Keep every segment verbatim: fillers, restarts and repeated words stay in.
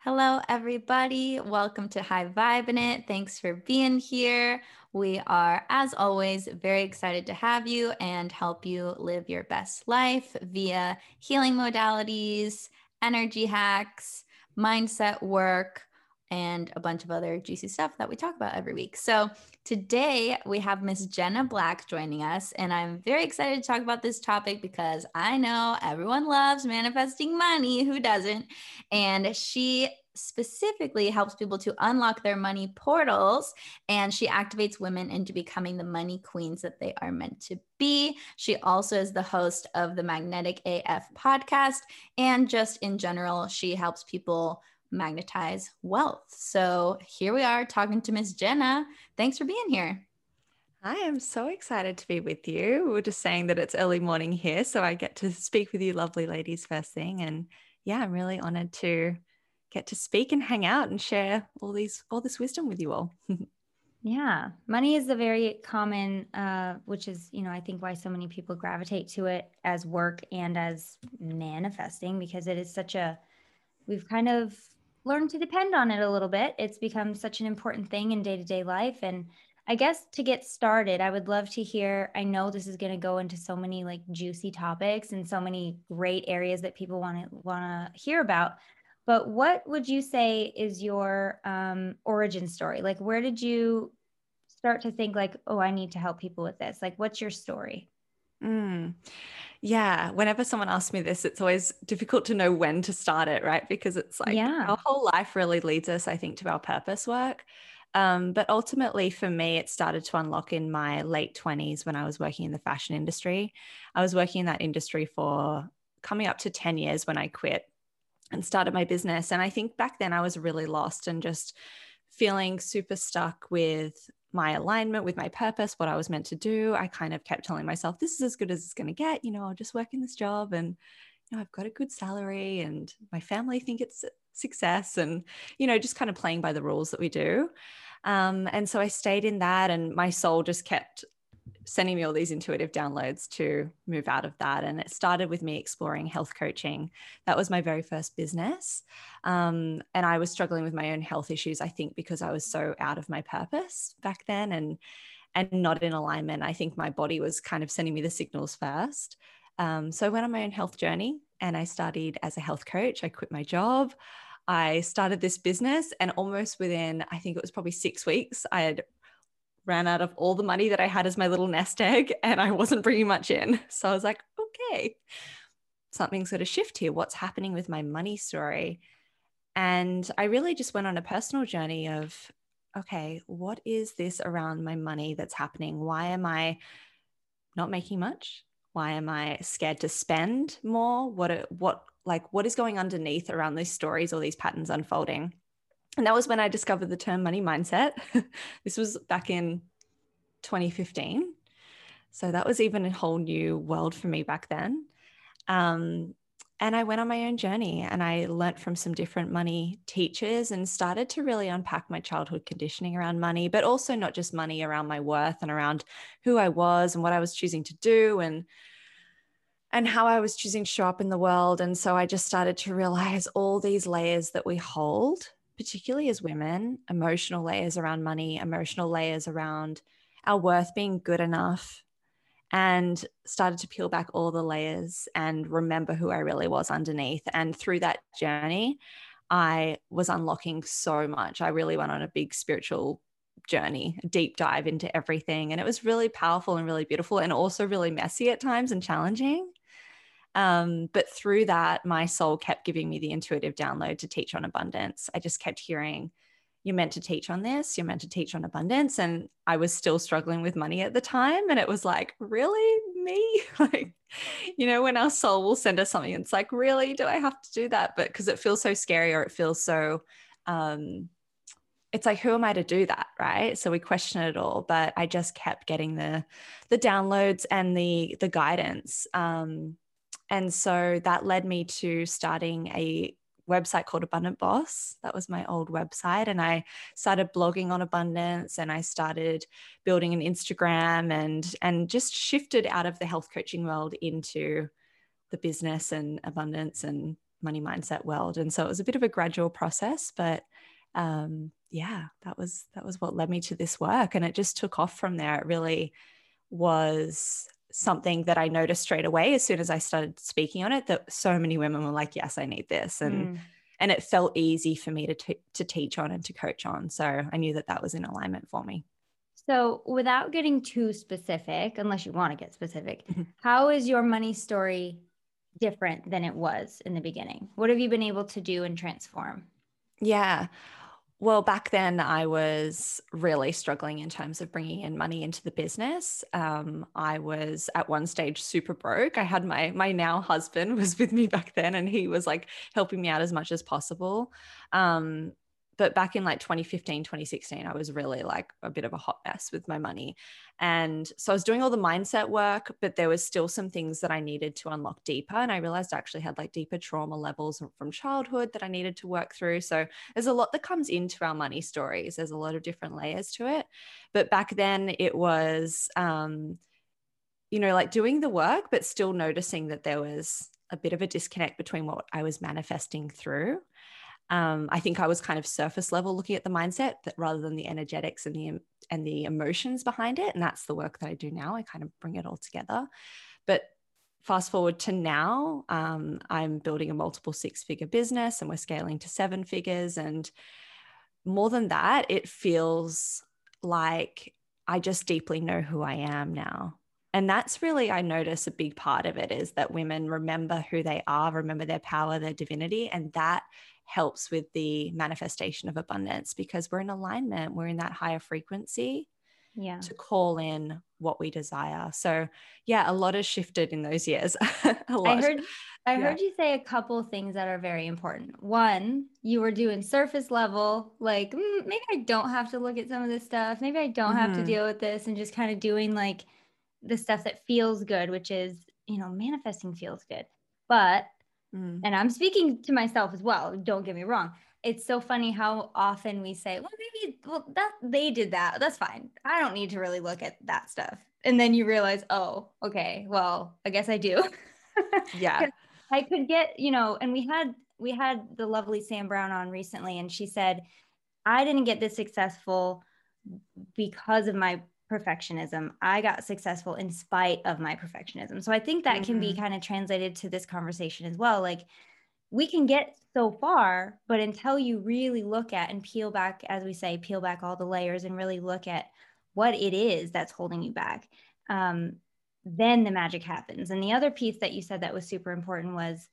Hello, everybody. Welcome to High Vibe In It. Thanks for being here. We are, as always, very excited to have you and help you live your best life via healing modalities, energy hacks, mindset work, and a bunch of other juicy stuff that we talk about every week. So today we have Miss Jenna Black joining us, and I'm very excited to talk about this topic because I know everyone loves manifesting money. Who doesn't? And she specifically helps people to unlock their money portals, and she activates women into becoming the money queens that they are meant to be. She also is the host of the Magnetic A F podcast, and just in general, she helps people magnetize wealth. So here we are talking to Miss Jenna. Thanks for being here. I am so excited to be with you. We were just saying that it's early morning here, so I get to speak with you lovely ladies first thing. And yeah, I'm really honored to get to speak and hang out and share all these, all this wisdom with you all. Yeah. Money is the very common, uh, which is, you know, I think why so many people gravitate to it as work and as manifesting, because it is such a, we've kind of learn to depend on it a little bit. It's become such an important thing in day-to-day life. And I guess to get started, I would love to hear, I know this is going to go into so many like juicy topics and so many great areas that people want to want to hear about, but what would you say is your um, origin story? Like, where did you start to think like, oh, I need to help people with this? Like, what's your story? Mm. Yeah. Whenever someone asks me this, it's always difficult to know when to start it, right? Because it's like yeah. our whole life really leads us, I think, to our purpose work. Um, but ultimately for me, it started to unlock in my late twenties when I was working in the fashion industry. I was working in that industry for coming up to ten years when I quit and started my business. And I think back then I was really lost and just feeling super stuck with my alignment, with my purpose, what I was meant to do. I kind of kept telling myself, this is as good as it's going to get. You know, I'll just work in this job and, you know, I've got a good salary and my family think it's success and, you know, just kind of playing by the rules that we do. Um, and so I stayed in that, and my soul just kept sending me all these intuitive downloads to move out of that. And it started with me exploring health coaching. That was my very first business. Um, and I was struggling with my own health issues, I think, because I was so out of my purpose back then and, and not in alignment. I think my body was kind of sending me the signals first. Um, so I went on my own health journey and I studied as a health coach. I quit my job. I started this business, and almost within, I think it was probably six weeks, I had ran out of all the money that I had as my little nest egg, and I wasn't bringing much in. So I was like, okay, something's got to shift here. What's happening with my money story? And I really just went on a personal journey of, okay, what is this around my money that's happening? Why am I not making much? Why am I scared to spend more? What, what, like, what is going underneath around these stories or these patterns unfolding? And that was when I discovered the term money mindset. This was back in twenty fifteen. So that was even a whole new world for me back then. Um, and I went on my own journey and I learned from some different money teachers and started to really unpack my childhood conditioning around money, but also not just money, around my worth and around who I was and what I was choosing to do and and how I was choosing to show up in the world. And so I just started to realize all these layers that we hold, particularly as women, emotional layers around money, emotional layers around our worth being good enough, and started to peel back all the layers and remember who I really was underneath. And through that journey, I was unlocking so much. I really went on a big spiritual journey, a deep dive into everything. And it was really powerful and really beautiful and also really messy at times and challenging. Um, but through that, my soul kept giving me the intuitive download to teach on abundance. I just kept hearing, you're meant to teach on this, you're meant to teach on abundance. And I was still struggling with money at the time. And it was like, really? Me? Like, you know, when our soul will send us something, it's like, really, do I have to do that? But because it feels so scary, or it feels so, um, it's like, who am I to do that? Right. So we question it all, but I just kept getting the, the downloads and the, the guidance. Um, and so that led me to starting a website called Abundant Boss. That was my old website. And I started blogging on abundance, and I started building an Instagram, and, and just shifted out of the health coaching world into the business and abundance and money mindset world. And so it was a bit of a gradual process, but um, yeah, that was, that was what led me to this work. And it just took off from there. It really was something that I noticed straight away as soon as I started speaking on it, that so many women were like, yes, I need this. And, mm. and it felt easy for me to, t- to teach on and to coach on. So I knew that that was in alignment for me. So without getting too specific, unless you want to get specific, mm-hmm. how is your money story different than it was in the beginning? What have you been able to do and transform? Yeah. Well, back then I was really struggling in terms of bringing in money into the business. Um, I was at one stage super broke. I had my, my now husband was with me back then, and he was like helping me out as much as possible. Um, but back in like twenty fifteen, twenty sixteen, I was really like a bit of a hot mess with my money. And so I was doing all the mindset work, but there was still some things that I needed to unlock deeper. And I realized I actually had like deeper trauma levels from childhood that I needed to work through. So there's a lot that comes into our money stories. There's a lot of different layers to it. But back then it was, um, you know, like doing the work, but still noticing that there was a bit of a disconnect between what I was manifesting through. Um, I think I was kind of surface level looking at the mindset, that rather than the energetics and the and the emotions behind it. And that's the work that I do now. I kind of bring it all together. But fast forward to now, um, I'm building a multiple six-figure business, and we're scaling to seven figures. And more than that, it feels like I just deeply know who I am now. And that's really, I notice a big part of it is that women remember who they are, remember their power, their divinity, and that helps with the manifestation of abundance, because we're in alignment, we're in that higher frequency yeah. to call in what we desire. So yeah, a lot has shifted in those years. a lot. I heard, I yeah. heard you say a couple of things that are very important. One, you were doing surface level, like mm, maybe I don't have to look at some of this stuff. Maybe I don't mm-hmm. have to deal with this, and just kind of doing like the stuff that feels good, which is, you know, manifesting feels good, but and I'm speaking to myself as well. Don't get me wrong. It's so funny how often we say, well, maybe well, that they did that. That's fine. I don't need to really look at that stuff. And then you realize, oh, okay, well, I guess I do. Yeah. I could get, you know, and we had, we had the lovely Sam Brown on recently, and she said, I didn't get this successful because of my perfectionism. I got successful in spite of my perfectionism. So I think that mm-hmm. can be kind of translated to this conversation as well. Like, we can get so far, but until you really look at and peel back, as we say, peel back all the layers and really look at what it is that's holding you back, um, then the magic happens. And the other piece that you said that was super important was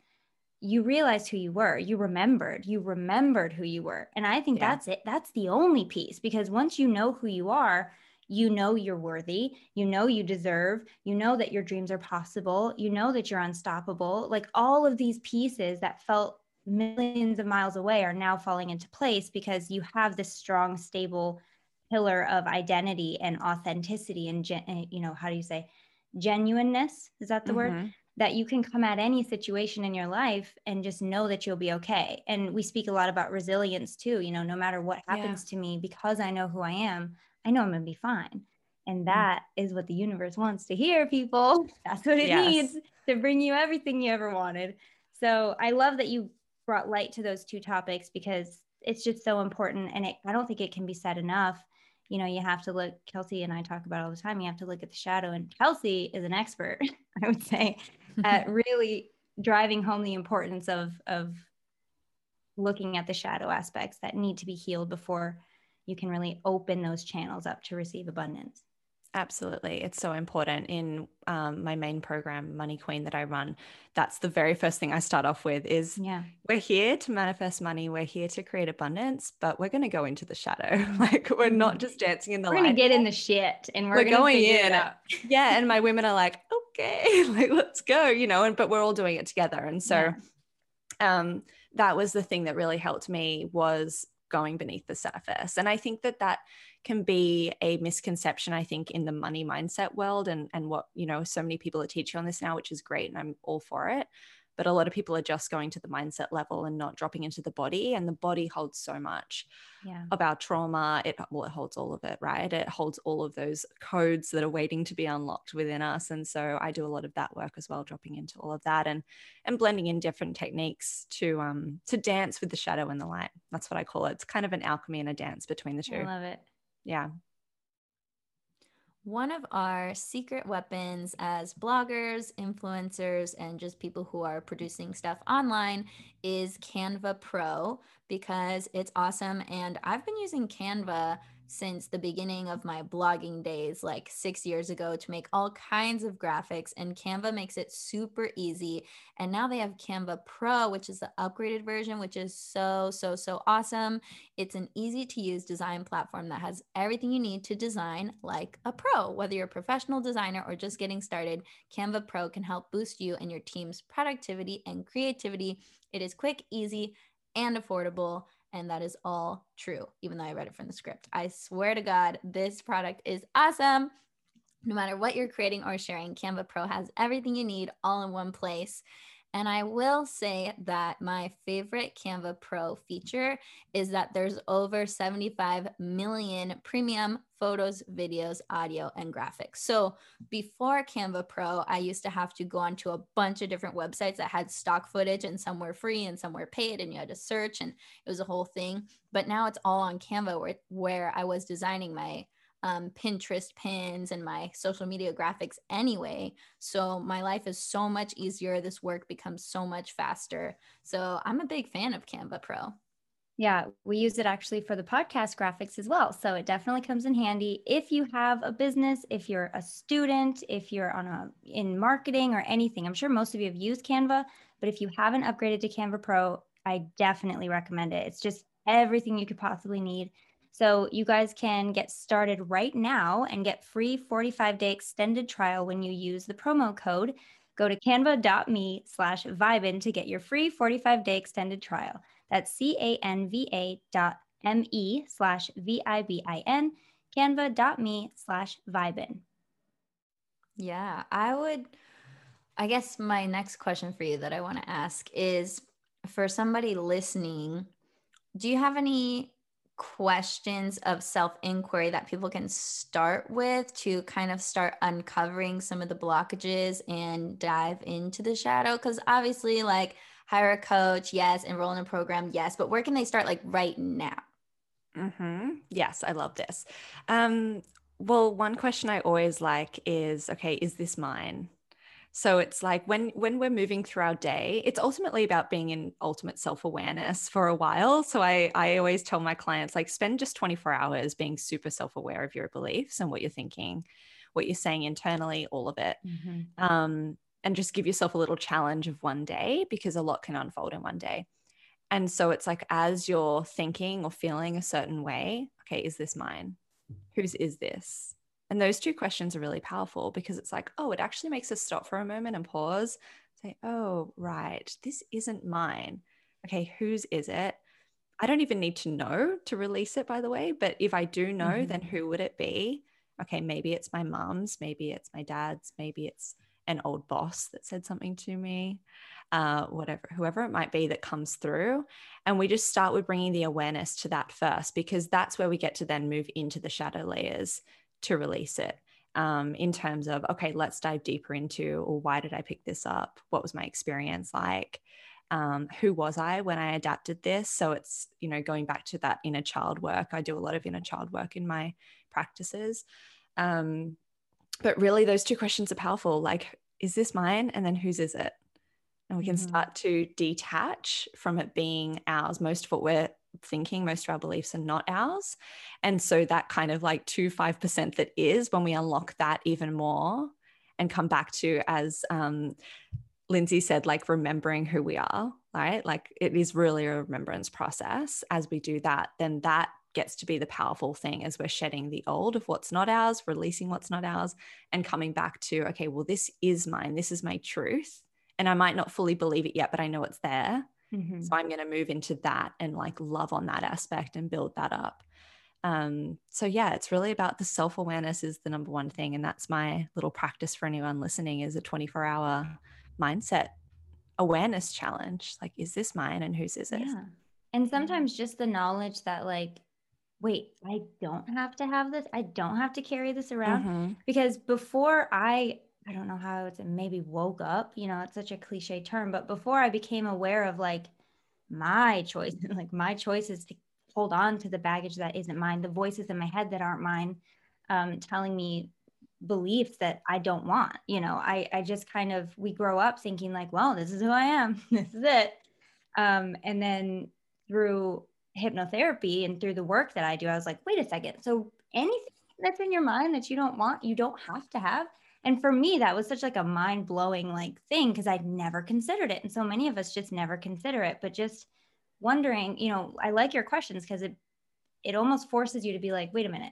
you realized who you were, you remembered, you remembered who you were. And I think yeah. that's it. That's the only piece, because once you know who you are, you know you're worthy, you know you deserve, you know that your dreams are possible, you know that you're unstoppable. Like, all of these pieces that felt millions of miles away are now falling into place, because you have this strong, stable pillar of identity and authenticity and, gen- you know, how do you say, genuineness? Is that the mm-hmm. word? That you can come at any situation in your life and just know that you'll be okay. And we speak a lot about resilience too, you know, no matter what happens yeah. to me, because I know who I am, I know I'm going to be fine. And that is what the universe wants to hear, people. That's what it yes. needs to bring you everything you ever wanted. So I love that you brought light to those two topics, because it's just so important. And it, I don't think it can be said enough. You know, you have to look, Kelsey and I talk about all the time, you have to look at the shadow, and Kelsey is an expert, I would say, at really driving home the importance of, of looking at the shadow aspects that need to be healed before you can really open those channels up to receive abundance. Absolutely. It's so important. In um, my main program, Money Queen, that I run, that's the very first thing I start off with is yeah. we're here to manifest money. We're here to create abundance, but we're going to go into the shadow. Like, we're not just dancing in the light. We're going to get in the shit and we're, we're gonna going in. Yeah. And my women are like, okay, like, let's go, you know, and, but we're all doing it together. And so yeah. um, that was the thing that really helped me, was going beneath the surface. And I think that that can be a misconception, I think, in the money mindset world, and and what, you know, so many people are teaching on this now, which is great, and I'm all for it, but a lot of people are just going to the mindset level and not dropping into the body. And the body holds so much yeah. of our trauma. It, well, it holds all of it, right? It holds all of those codes that are waiting to be unlocked within us. And so I do a lot of that work as well, dropping into all of that and and blending in different techniques to um to dance with the shadow and the light. That's what I call it. It's kind of an alchemy and a dance between the two. I love it. Yeah. One of our secret weapons as bloggers, influencers, and just people who are producing stuff online is Canva Pro, because it's awesome. And I've been using Canva since the beginning of my blogging days, like six years ago, to make all kinds of graphics, and Canva makes it super easy. And now they have Canva Pro, which is the upgraded version, which is so, so, so awesome. It's an easy to use design platform that has everything you need to design like a pro. Whether you're a professional designer or just getting started, Canva Pro can help boost you and your team's productivity and creativity. It is quick, easy, and affordable. And that is all true, even though I read it from the script. I swear to God, this product is awesome. No matter what you're creating or sharing, Canva Pro has everything you need all in one place. And I will say that my favorite Canva Pro feature is that there's over seventy-five million premium photos, videos, audio, and graphics. So before Canva Pro, I used to have to go onto a bunch of different websites that had stock footage, and some were free and some were paid, and you had to search, and it was a whole thing. But now it's all on Canva, where, where I was designing my Um, Pinterest pins and my social media graphics anyway. So my life is so much easier. This work becomes so much faster. So I'm a big fan of Canva Pro. Yeah, we use it actually for the podcast graphics as well. So it definitely comes in handy if you have a business, if you're a student, if you're on a in marketing or anything. I'm sure most of you have used Canva, but if you haven't upgraded to Canva Pro, I definitely recommend it. It's just everything you could possibly need. So you guys can get started right now and get free forty-five day extended trial when you use the promo code. Go to canva.me slash vibin to get your free forty-five day extended trial. That's C-A-N-V-A dot M-E slash V-I-B-I-N, canva.me slash vibin. Yeah, I would, I guess my next question for you that I want to ask is, for somebody listening, do you have any questions of self-inquiry that people can start with to kind of start uncovering some of the blockages and dive into the shadow? Because obviously, like, hire a coach, yes, enroll in a program, yes, but where can they start, like, right now? Mm-hmm. Yes, I love this. Um, well, one question I always like is, okay, is this mine? So it's like, when, when we're moving through our day, it's ultimately about being in ultimate self-awareness for a while. So I, I always tell my clients, like, spend just twenty-four hours being super self-aware of your beliefs and what you're thinking, what you're saying internally, all of it. Mm-hmm. Um, and just give yourself a little challenge of one day, because a lot can unfold in one day. And so it's like, as you're thinking or feeling a certain way, okay, is this mine? Whose is this? And those two questions are really powerful, because it's like, oh, it actually makes us stop for a moment and pause, say, oh, right, this isn't mine. Okay, whose is it? I don't even need to know to release it, by the way, but if I do know, mm-hmm. then who would it be? Okay, maybe it's my mom's, maybe it's my dad's, maybe it's an old boss that said something to me, uh, whatever, whoever it might be that comes through. And we just start with bringing the awareness to that first, because that's where we get to then move into the shadow layers to release it, um, in terms of, okay, let's dive deeper into, or why did I pick this up? What was my experience like? Um, who was I when I adapted this? So it's, you know, going back to that inner child work. I do a lot of inner child work in my practices. Um, but really, those two questions are powerful. Like, is this mine? And then whose is it? And we can mm-hmm. start to detach from it being ours. Most of what we're thinking. Most of our beliefs are not ours. And so that kind of like two, five percent that is, when we unlock that even more and come back to, as um, Lindsay said, like remembering who we are, right? Like it is really a remembrance process. As we do that, then that gets to be the powerful thing as we're shedding the old of what's not ours, releasing what's not ours, and coming back to, okay, well, this is mine. This is my truth. And I might not fully believe it yet, but I know it's there. Mm-hmm. So I'm going to move into that and like love on that aspect and build that up. Um, so yeah, it's really about the self-awareness is the number one thing. And that's my little practice for anyone listening, is a twenty-four hour mindset awareness challenge. Like, is this mine and whose is it? Yeah. And sometimes just the knowledge that like, wait, I don't have to have this. I don't have to carry this around. Mm-hmm. Because before I I don't know how I would say, maybe woke up, you know, it's such a cliche term, but before I became aware of like my choice, like my choice is to hold on to the baggage that isn't mine, the voices in my head that aren't mine, um, telling me beliefs that I don't want, you know, I, I just kind of, we grow up thinking like, well, this is who I am, this is it. Um, and then through hypnotherapy and through the work that I do, I was like, wait a second. So anything that's in your mind that you don't want, you don't have to have. And for me, that was such like a mind blowing like thing, because I'd never considered it. And so many of us just never consider it, but just wondering, you know, I like your questions because it, it almost forces you to be like, wait a minute,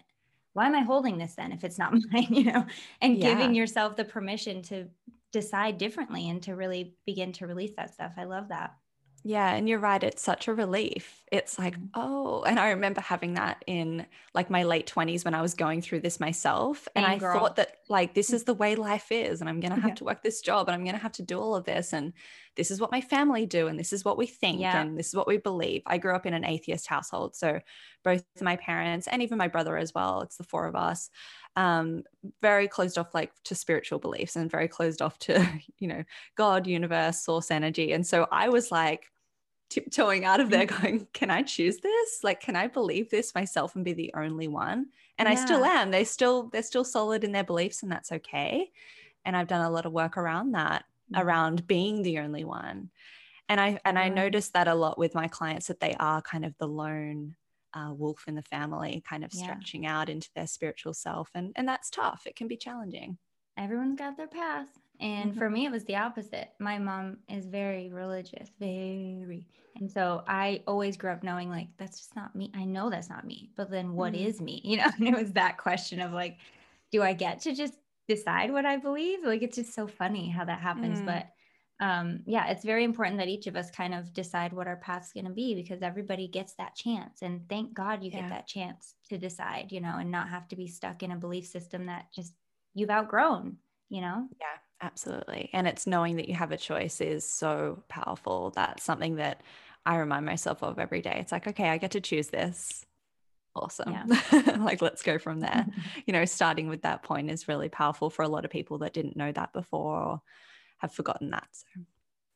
why am I holding this then if it's not mine, you know, and yeah. giving yourself the permission to decide differently and to really begin to release that stuff. I love that. Yeah. And you're right. It's such a relief. It's like, oh, and I remember having that in like my late twenties when I was going through this myself. And Dang I girl. thought that like, this is the way life is. And I'm going to have yeah. to work this job and I'm going to have to do all of this. And this is what my family do. And this is what we think. Yeah. And this is what we believe. I grew up in an atheist household. So both my parents and even my brother as well, it's the four of us, um, very closed off like to spiritual beliefs and very closed off to, you know, God, universe, source energy. And so I was like, tiptoeing out of there going, can I choose this? Like, can I believe this myself and be the only one? And yeah. I still am. They still, they're still solid in their beliefs, and that's okay. And I've done a lot of work around that, mm-hmm. around being the only one. And I, and yeah. I noticed that a lot with my clients, that they are kind of the lone uh, wolf in the family, kind of yeah. stretching out into their spiritual self. And, and that's tough. It can be challenging. Everyone's got their path. And for me, it was the opposite. My mom is very religious, very. And so I always grew up knowing like, that's just not me. I know that's not me, but then what mm-hmm. is me? You know, and it was that question of like, do I get to just decide what I believe? Like, it's just so funny how that happens. Mm-hmm. But um, yeah, it's very important that each of us kind of decide what our path's going to be, because everybody gets that chance. And thank God you yeah. get that chance to decide, you know, and not have to be stuck in a belief system that just you've outgrown, you know? Yeah. Absolutely. And it's knowing that you have a choice is so powerful. That's something that I remind myself of every day. It's like, okay, I get to choose this. Awesome. Yeah. Like, let's go from there. You know, starting with that point is really powerful for a lot of people that didn't know that before or have forgotten that. So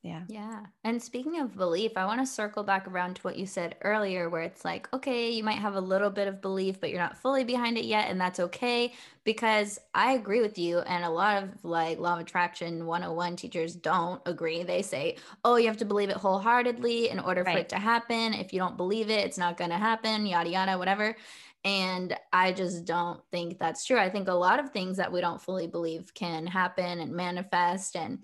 yeah. Yeah. And speaking of belief, I want to circle back around to what you said earlier, where it's like, okay, you might have a little bit of belief, but you're not fully behind it yet. And that's okay, because I agree with you. And a lot of like law of attraction one oh one teachers don't agree. They say, oh, you have to believe it wholeheartedly in order right. for it to happen. If you don't believe it, it's not going to happen, yada, yada, whatever. And I just don't think that's true. I think a lot of things that we don't fully believe can happen and manifest, and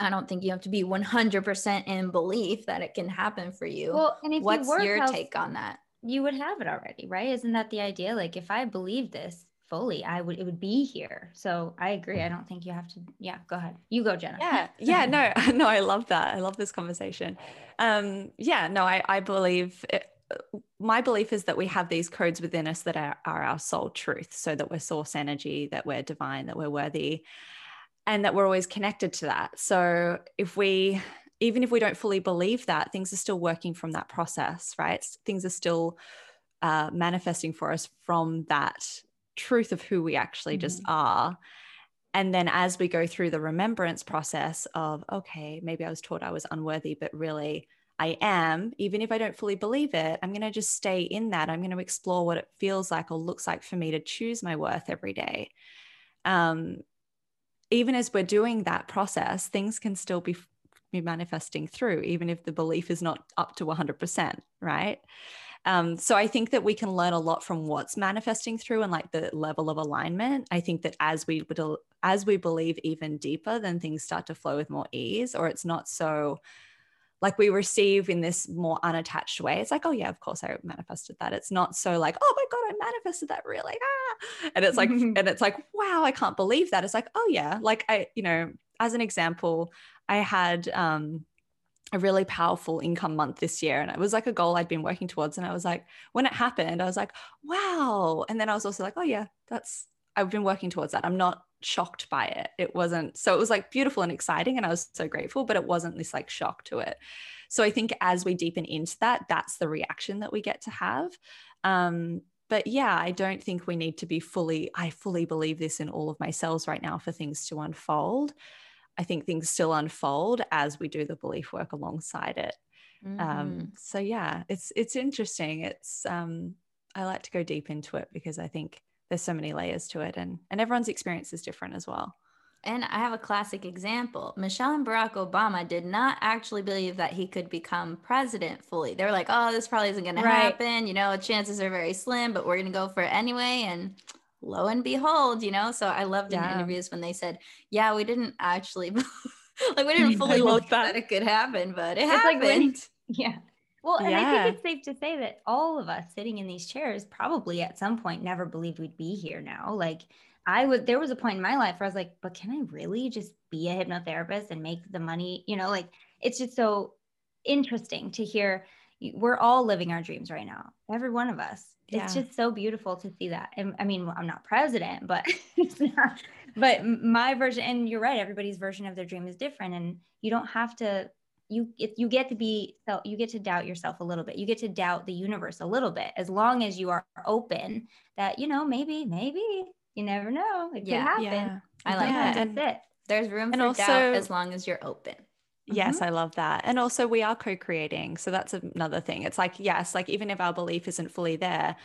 I don't think you have to be one hundred percent in belief that it can happen for you. Well, and if what's you work, your take on that? You would have it already, right? Isn't that the idea? Like, if I believe this fully, I would, it would be here. So I agree. I don't think you have to. Yeah. Go ahead. You go, Jenna. Yeah. Yeah. No, no, I love that. I love this conversation. Um, yeah, no, I, I believe it, my belief is that we have these codes within us that are, are our soul truth. So that we're source energy, that we're divine, that we're worthy, and that we're always connected to that. So if we, even if we don't fully believe that, things are still working from that process, right? Things are still uh, manifesting for us from that truth of who we actually mm-hmm. just are. And then as we go through the remembrance process of, okay, maybe I was taught I was unworthy, but really I am, even if I don't fully believe it, I'm going to just stay in that. I'm going to explore what it feels like or looks like for me to choose my worth every day. Um, Even as we're doing that process, things can still be you're manifesting through, even if the belief is not up to one hundred percent, right? Um, so I think that we can learn a lot from what's manifesting through and like the level of alignment. I think that as we would, as we believe even deeper, then things start to flow with more ease, or it's not so like we receive in this more unattached way. It's like, oh yeah, of course I manifested that. It's not so like, oh my God, I manifested that, really. Ah. And it's like, and it's like, wow, I can't believe that. It's like, oh yeah. Like I, you know, as an example, I had, um, a really powerful income month this year. And it was like a goal I'd been working towards. And I was like, when it happened, I was like, wow. And then I was also like, oh yeah, that's, I've been working towards that. I'm not shocked by it. It wasn't, so it was like beautiful and exciting. And I was so grateful, but it wasn't this like shock to it. So I think as we deepen into that, that's the reaction that we get to have. Um, but yeah, I don't think we need to be fully, I fully believe this in all of my cells right now for things to unfold. I think things still unfold as we do the belief work alongside it. Mm. Um, so yeah, it's, it's interesting. It's, um, I like to go deep into it because I think there's so many layers to it, and, and everyone's experience is different as well. And I have a classic example. Michelle and Barack Obama did not actually believe that he could become president fully. They were like, oh, this probably isn't going right. to happen. You know, chances are very slim, but we're going to go for it anyway. And lo and behold, you know, so I loved yeah. in interviews when they said, yeah, we didn't actually, like we didn't fully believe that. that it could happen, but it it's happened. Like when, yeah. Well, and yeah. I think it's safe to say that all of us sitting in these chairs probably at some point never believed we'd be here now. Like I would, there was a point in my life where I was like, but can I really just be a hypnotherapist and make the money? You know, like it's just so interesting to hear we're all living our dreams right now. Every one of us. Yeah. It's just so beautiful to see that. And I mean, I'm not president, but it's not, but my version, and you're right, everybody's version of their dream is different. And you don't have to, you, if you get to be, so you get to doubt yourself a little bit. You get to doubt the universe a little bit, as long as you are open that, you know, maybe, maybe you never know. It yeah. could happen. Yeah. I like yeah. that. And that's it. There's room and for also, doubt as long as you're open. Yes, mm-hmm. I love that. And also we are co-creating. So that's another thing. It's like, yes, like even if our belief isn't fully there,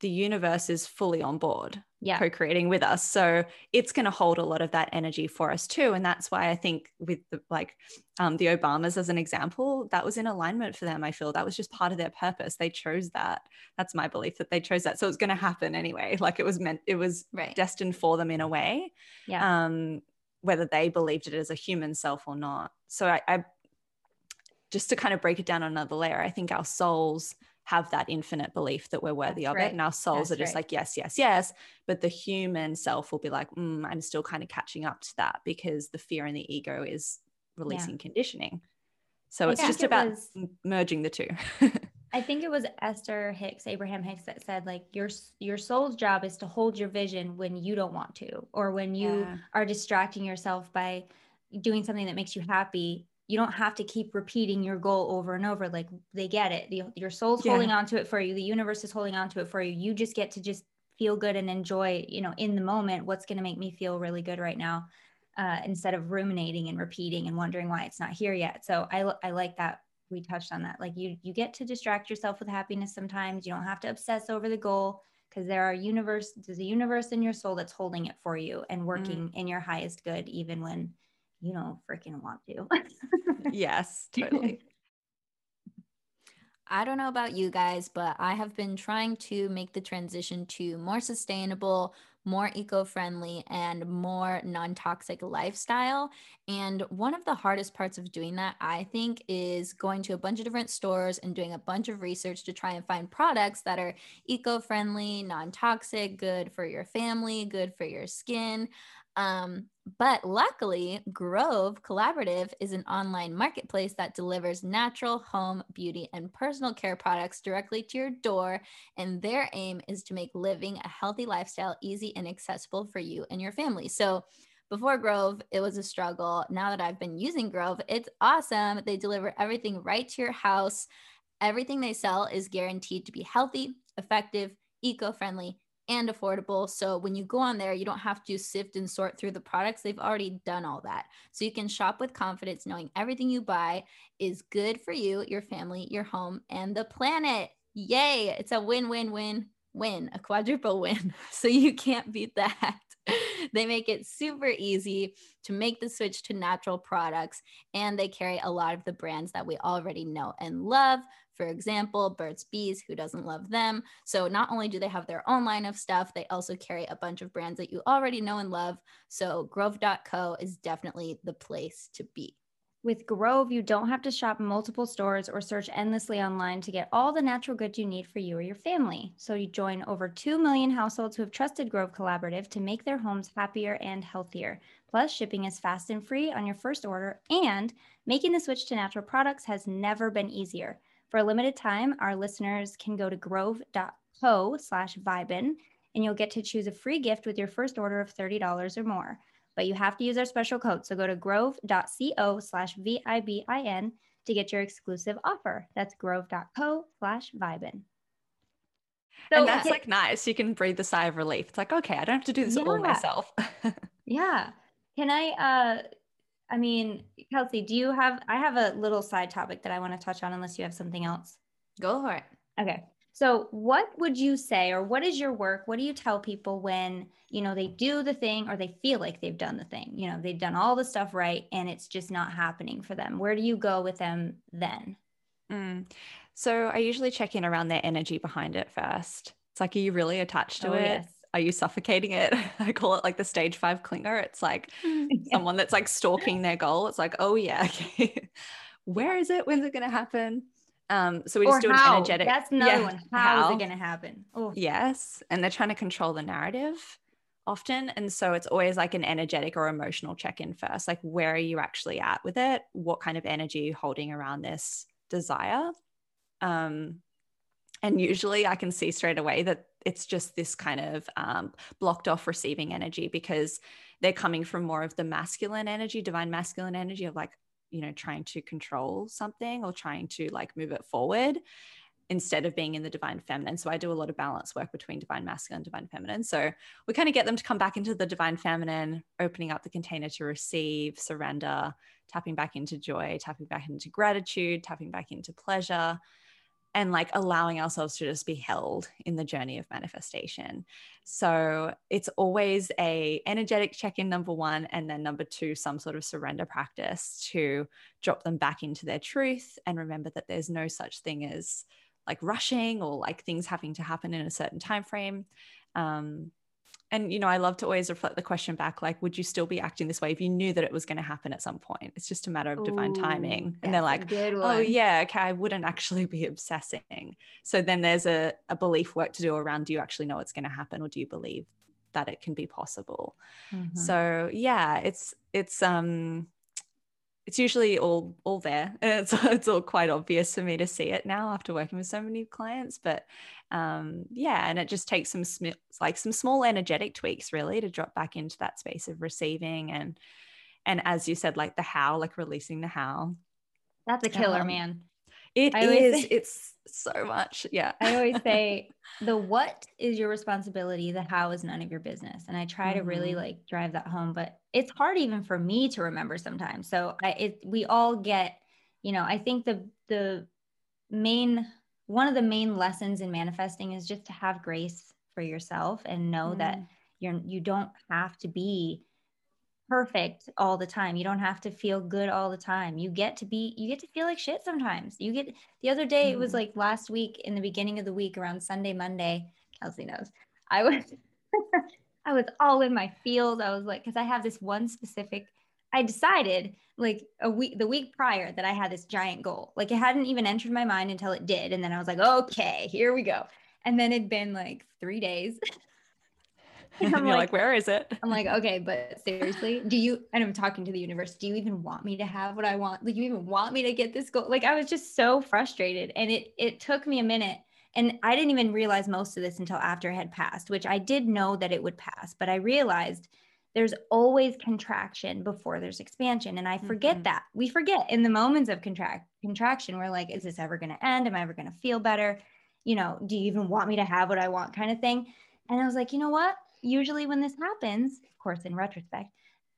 the universe is fully on board yeah. co-creating with us. So it's going to hold a lot of that energy for us too. And that's why I think with the, like um, the Obamas as an example, that was in alignment for them. I feel that was just part of their purpose. They chose that. That's my belief that they chose that. So it's going to happen anyway. Like it was meant, it was right. destined for them in a way. Yeah. Um, whether they believed it as a human self or not. So I, I, just to kind of break it down on another layer, I think our souls have that infinite belief that we're worthy That's of right. it. And our souls That's are just right. like, yes, yes, yes. But the human self will be like, mm, I'm still kind of catching up to that because the fear and the ego is releasing yeah. conditioning. So it's just it about was, merging the two. I think it was Esther Hicks, Abraham Hicks that said like your, your soul's job is to hold your vision when you don't want to, or when you yeah. are distracting yourself by doing something that makes you happy. You don't have to keep repeating your goal over and over. Like they get it. The, your soul's yeah. holding onto it for you. The universe is holding onto it for you. You just get to just feel good and enjoy, you know, in the moment, what's going to make me feel really good right now. Uh, instead of ruminating and repeating and wondering why it's not here yet. So I, I like that. We touched on that. Like you, you get to distract yourself with happiness. Sometimes you don't have to obsess over the goal because there are universe, there's a universe in your soul that's holding it for you and working mm. in your highest good, even when you don't freaking want to. Yes, totally. I don't know about you guys, but I have been trying to make the transition to more sustainable, more eco-friendly, and more non-toxic lifestyle. And one of the hardest parts of doing that, I think, is going to a bunch of different stores and doing a bunch of research to try and find products that are eco-friendly, non-toxic, good for your family, good for your skin. Um, but luckily, Grove Collaborative is an online marketplace that delivers natural home, beauty, and personal care products directly to your door. And their aim is to make living a healthy lifestyle easy and accessible for you and your family. So before Grove, it was a struggle. Now that I've been using Grove, it's awesome. They deliver everything right to your house. Everything they sell is guaranteed to be healthy, effective, eco-friendly, and affordable. So when you go on there, you don't have to sift and sort through the products. They've already done all that. So you can shop with confidence, knowing everything you buy is good for you, your family, your home, and the planet. Yay. It's a win, win, win, win, a quadruple win. So you can't beat that. They make it super easy to make the switch to natural products, and they carry a lot of the brands that we already know and love. For example, Burt's Bees, who doesn't love them? So not only do they have their own line of stuff, they also carry a bunch of brands that you already know and love. So grove dot co is definitely the place to be. With Grove, you don't have to shop multiple stores or search endlessly online to get all the natural goods you need for you or your family. So you join over two million households who have trusted Grove Collaborative to make their homes happier and healthier. Plus, shipping is fast and free on your first order, and making the switch to natural products has never been easier. For a limited time, our listeners can go to grove dot co slash vibin, and you'll get to choose a free gift with your first order of thirty dollars or more. But you have to use our special code. So go to grove dot co slash vibin to get your exclusive offer. That's grove dot co slash vibin. So, and that's okay. Like nice. You can breathe a sigh of relief. It's like, okay, I don't have to do this yeah. all myself. Yeah. Can I, uh, I mean, Kelsey, do you have, I have a little side topic that I want to touch on unless you have something else. Go for it. Okay. So what would you say, or what is your work? What do you tell people when, you know, they do the thing or they feel like they've done the thing, you know, they've done all the stuff right and it's just not happening for them? Where do you go with them then? Mm. So I usually check in around their energy behind it first. It's like, are you really attached to oh, it? Yes. Are you suffocating it? I call it like the stage five clinger. It's like someone that's like stalking their goal. It's like, oh yeah. Okay. Where is it? When's it going to happen? Um, so we just or do how. an energetic. That's another yeah, one. How, how is it going to happen? Oh. Yes. And they're trying to control the narrative often. And so it's always like an energetic or emotional check-in first. Like, where are you actually at with it? What kind of energy are you holding around this desire? Um, and usually I can see straight away that it's just this kind of um, blocked off receiving energy, because they're coming from more of the masculine energy, divine masculine energy of like, you know, trying to control something or trying to like move it forward, instead of being in the divine feminine. So I do a lot of balance work between divine masculine and divine feminine. So we kind of get them to come back into the divine feminine, opening up the container to receive, surrender, tapping back into joy, tapping back into gratitude, tapping back into pleasure, and like allowing ourselves to just be held in the journey of manifestation. So it's always a energetic check-in, number one, and then number two, some sort of surrender practice to drop them back into their truth and remember that there's no such thing as like rushing or like things having to happen in a certain time frame. Um, and, you know, I love to always reflect the question back, like, would you still be acting this way if you knew that it was going to happen at some point? It's just a matter of divine Ooh, timing. And they're like, oh yeah, okay, I wouldn't actually be obsessing. So then there's a, a belief work to do around, do you actually know it's going to happen, or do you believe that it can be possible? Mm-hmm. So yeah, it's, it's, um, it's usually all, all there. It's, it's all quite obvious for me to see it now after working with so many clients, but um, yeah. And it just takes some, sm- like some small energetic tweaks really to drop back into that space of receiving. And, and as you said, like the how, like releasing the how. That's a killer, um, man. It I is. Say, it's so much. Yeah. I always say the what is your responsibility. The how is none of your business. And I try mm-hmm. to really like drive that home, but it's hard even for me to remember sometimes. So I, it, we all get, you know, I think the, the main, one of the main lessons in manifesting is just to have grace for yourself and know mm-hmm. that you're, you don't have to be perfect all the time. You don't have to feel good all the time. You get to be, you get to feel like shit sometimes. You get, the other day, mm. it was like last week in the beginning of the week around Sunday, Monday, Kelsey knows, I was, I was all in my field. I was like, cause I have this one specific, I decided like a week, the week prior that I had this giant goal. Like it hadn't even entered my mind until it did. And then I was like, okay, here we go. And then it'd been like three days. And I'm and you're like, like, where is it? I'm like, okay, but seriously, do you, and I'm talking to the universe, do you even want me to have what I want? Like, you even want me to get this goal? Like, I was just so frustrated. And it, it took me a minute. And I didn't even realize most of this until after it had passed, which I did know that it would pass, but I realized there's always contraction before there's expansion. And I forget mm-hmm. that. We forget in the moments of contract contraction, we're like, is this ever going to end? Am I ever going to feel better? You know, do you even want me to have what I want kind of thing? And I was like, you know what? Usually when this happens, of course, in retrospect,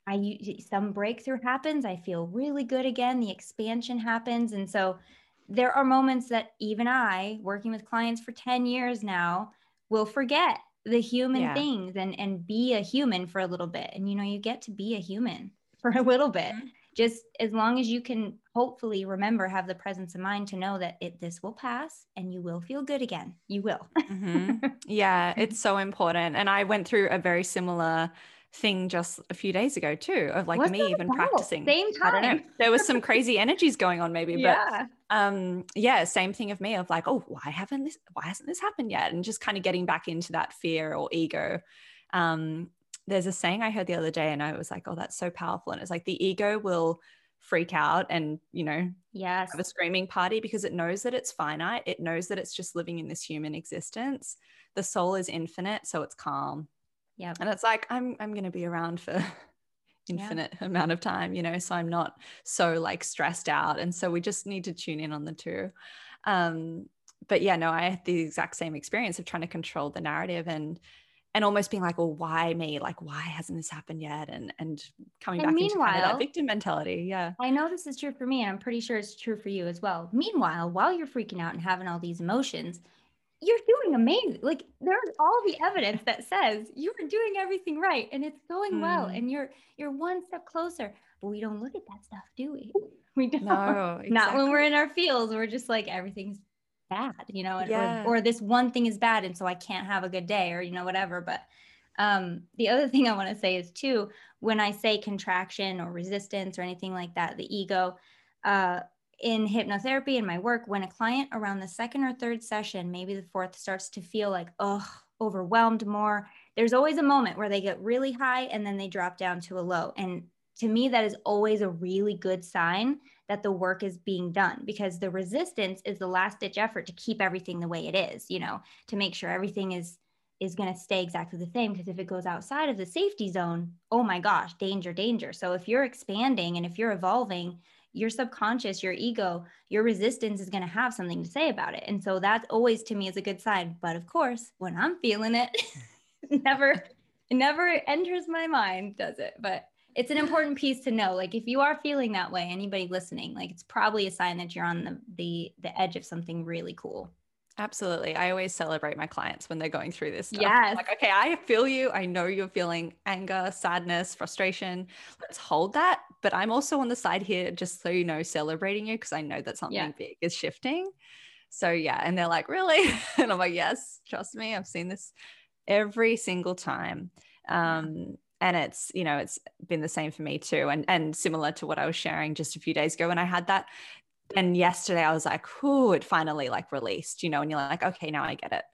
I some breakthrough happens. I feel really good again. The expansion happens. And so there are moments that even I, working with clients for ten years now, will forget the human yeah. things and, and be a human for a little bit. And, you know, you get to be a human for a little bit, mm-hmm. just as long as you can hopefully remember, have the presence of mind to know that it, this will pass and you will feel good again. You will. mm-hmm. Yeah. It's so important. And I went through a very similar thing just a few days ago too, of like What's me even about? practicing. Same time. I don't know. There was some crazy energies going on maybe, yeah. but um, yeah, same thing of me of like, oh, why haven't this, why hasn't this happened yet? And just kind of getting back into that fear or ego. Um, there's a saying I heard the other day and I was like, oh, that's so powerful. And it's like the ego will freak out and, you know, yes. have a screaming party because it knows that it's finite. It knows that it's just living in this human existence. The soul is infinite. So it's calm. Yeah. And it's like, I'm, I'm going to be around for infinite yeah. amount of time, you know, so I'm not so like stressed out. And so we just need to tune in on the two. Um, but yeah, no, I had the exact same experience of trying to control the narrative and, and almost being like, well, why me? Like, why hasn't this happened yet? And, and coming and back into kind of that victim mentality. Yeah. I know this is true for me and I'm pretty sure it's true for you as well. Meanwhile, while you're freaking out and having all these emotions, you're doing amazing. Like there's all the evidence that says you are doing everything right and it's going mm. well and you're you're one step closer. But we don't look at that stuff, do we? We don't. No, exactly. Not when we're in our fields. We're just like everything's bad, you know, and, yeah. or, or this one thing is bad and so I can't have a good day or, you know, whatever. But um, the other thing I want to say is too, when I say contraction or resistance or anything like that, the ego, uh, in hypnotherapy and my work, when a client around the second or third session, maybe the fourth, starts to feel like, oh, overwhelmed more, there's always a moment where they get really high and then they drop down to a low. And to me, that is always a really good sign that the work is being done because the resistance is the last ditch effort to keep everything the way it is, you know, to make sure everything is is going to stay exactly the same. Because if it goes outside of the safety zone, oh my gosh, danger, danger. So if you're expanding and if you're evolving, your subconscious, your ego, your resistance is going to have something to say about it. And so that's always to me is a good sign. But of course, when I'm feeling it, it never, it never enters my mind, does it? But it's an important piece to know. Like if you are feeling that way, anybody listening, like it's probably a sign that you're on the, the, the edge of something really cool. Absolutely. I always celebrate my clients when they're going through this stuff. Yes. Like, okay, I feel you. I know you're feeling anger, sadness, frustration. Let's hold that. But I'm also on the side here, just so you know, celebrating you because I know that something yeah. big is shifting. So yeah. And they're like, really? And I'm like, yes, trust me. I've seen this every single time. Um, and it's, you know, it's been the same for me too. And, and similar to what I was sharing just a few days ago when I had that. And yesterday I was like, oh, it finally like released, you know, and you're like, okay, now I get it.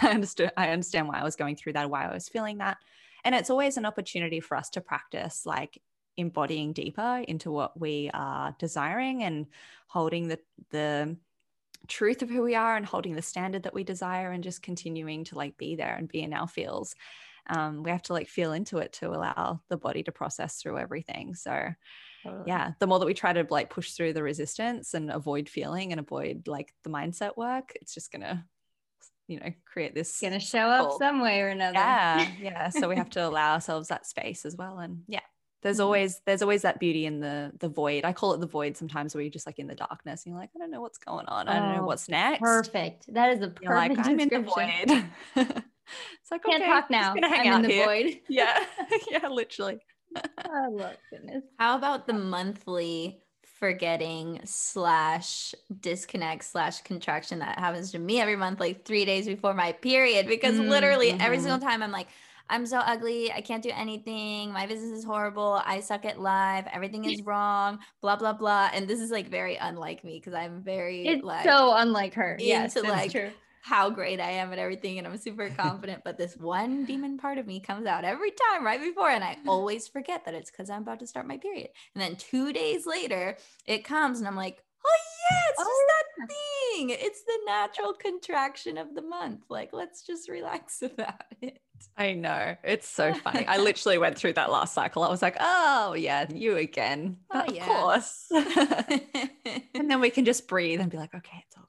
I understand, I understand why I was going through that, why I was feeling that. And it's always an opportunity for us to practice like embodying deeper into what we are desiring and holding the, the truth of who we are and holding the standard that we desire and just continuing to like be there and be in our feels. Um, we have to like feel into it to allow the body to process through everything. So totally. Yeah, the more that we try to like push through the resistance and avoid feeling and avoid like the mindset work, it's just going to, you know, create this. It's going to show up some way or another. Yeah. Yeah. So we have to allow ourselves that space as well. And yeah, there's mm-hmm. always, there's always that beauty in the, the void. I call it the void sometimes where you're just like in the darkness and you're like, I don't know what's going on. I don't oh, know what's next. Perfect. That is the perfect you're like, I'm in the void. It's like, can't okay, talk now. Hang I'm out in the here. Void. Yeah. Yeah, literally. Oh, my goodness. How about the monthly forgetting slash disconnect slash contraction that happens to me every month, like three days before my period? Because mm-hmm. literally every single time I'm like, I'm so ugly. I can't do anything. My business is horrible. I suck at life. Everything is wrong, blah, blah, blah. And this is like very unlike me because I'm very it's like so unlike her. Yes, that's like, true. How great I am at everything and I'm super confident, but this one demon part of me comes out every time right before and I always forget that it's because I'm about to start my period. And then two days later it comes and I'm like, oh yeah, it's oh, just yeah. that thing. It's the natural contraction of the month. Like, let's just relax about it. I know. It's so funny. I literally went through that last cycle. I was like, oh yeah, you again. Oh, of yeah. course. And then we can just breathe and be like, okay, it's all good.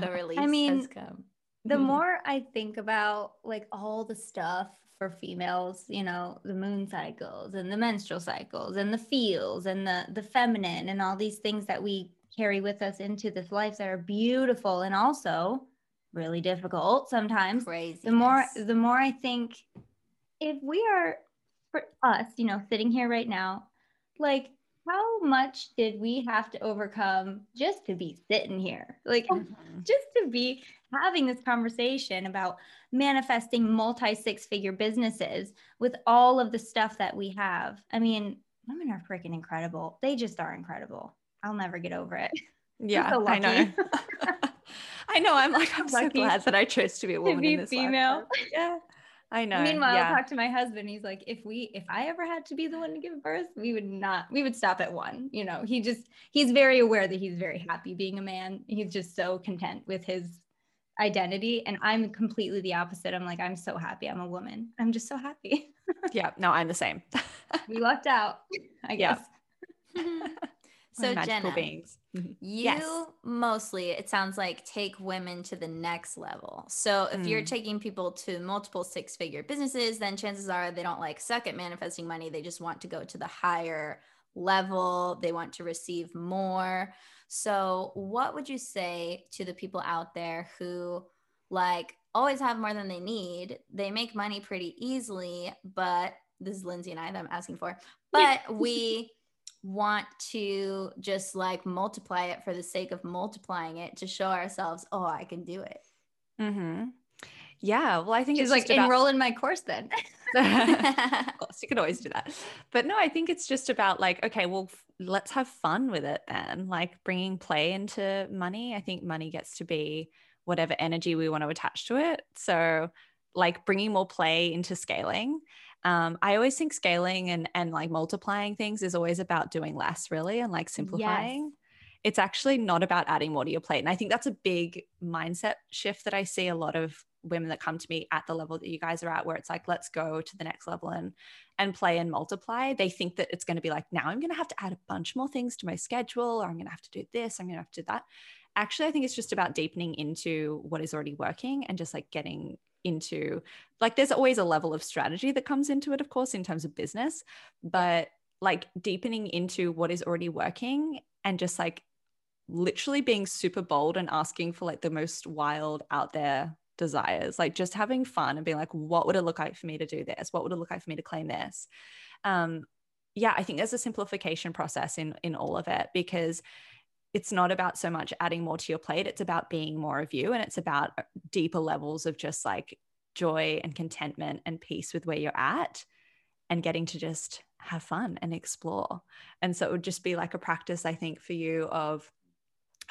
The release I mean, has come. The mm-hmm. more I think about like all the stuff for females, you know, the moon cycles and the menstrual cycles and the feels and the the feminine and all these things that we carry with us into this life that are beautiful and also really difficult sometimes. Crazy. The more, the more I think, if we are, for us, you know, sitting here right now, like, how much did we have to overcome just to be sitting here? Like, mm-hmm. just to be having this conversation about manifesting multi six-figure businesses with all of the stuff that we have. I mean, women are freaking incredible. They just are incredible. I'll never get over it. Yeah, so I know. I know. I'm like, I'm lucky so glad that I chose to be a woman, to be in this female. Life. Yeah. I know. Meanwhile, yeah. I talked to my husband. He's like, if we, if I ever had to be the one to give birth, we would not, we would stop at one. You know, he just, he's very aware that he's very happy being a man. He's just so content with his identity. And I'm completely the opposite. I'm like, I'm so happy I'm a woman. I'm just so happy. Yeah. No, I'm the same. We lucked out, I guess. Yeah. So Jenna, beings. you yes. mostly, it sounds like, take women to the next level. So if mm. you're taking people to multiple six-figure businesses, then chances are they don't like suck at manifesting money. They just want to go to the higher level. They want to receive more. So what would you say to the people out there who like always have more than they need? They make money pretty easily, but this is Lindsay and I that I'm asking for, but yeah. we want to just like multiply it for the sake of multiplying it to show ourselves, oh, I can do it. Mm-hmm. Yeah. Well, I think She's it's like about- enroll in my course then. Of course, you can always do that. But no, I think it's just about like, okay, well, f- let's have fun with it then. Like bringing play into money. I think money gets to be whatever energy we want to attach to it. So like bringing more play into scaling. Um, I always think scaling and, and like multiplying things is always about doing less really and like simplifying. Yes. It's actually not about adding more to your plate. And I think that's a big mindset shift that I see a lot of women that come to me at the level that you guys are at, where it's like, let's go to the next level and, and play and multiply. They think that it's going to be like, now I'm going to have to add a bunch more things to my schedule, or I'm going to have to do this, I'm going to have to do that. Actually, I think it's just about deepening into what is already working and just like getting into, like, there's always a level of strategy that comes into it, of course, in terms of business, but like deepening into what is already working and just like literally being super bold and asking for like the most wild out there desires, like just having fun and being like, what would it look like for me to do this? What would it look like for me to claim this? Um, yeah, I think there's a simplification process in, in all of it, because it's not about so much adding more to your plate. It's about being more of you. And it's about deeper levels of just like joy and contentment and peace with where you're at and getting to just have fun and explore. And so it would just be like a practice, I think, for you of,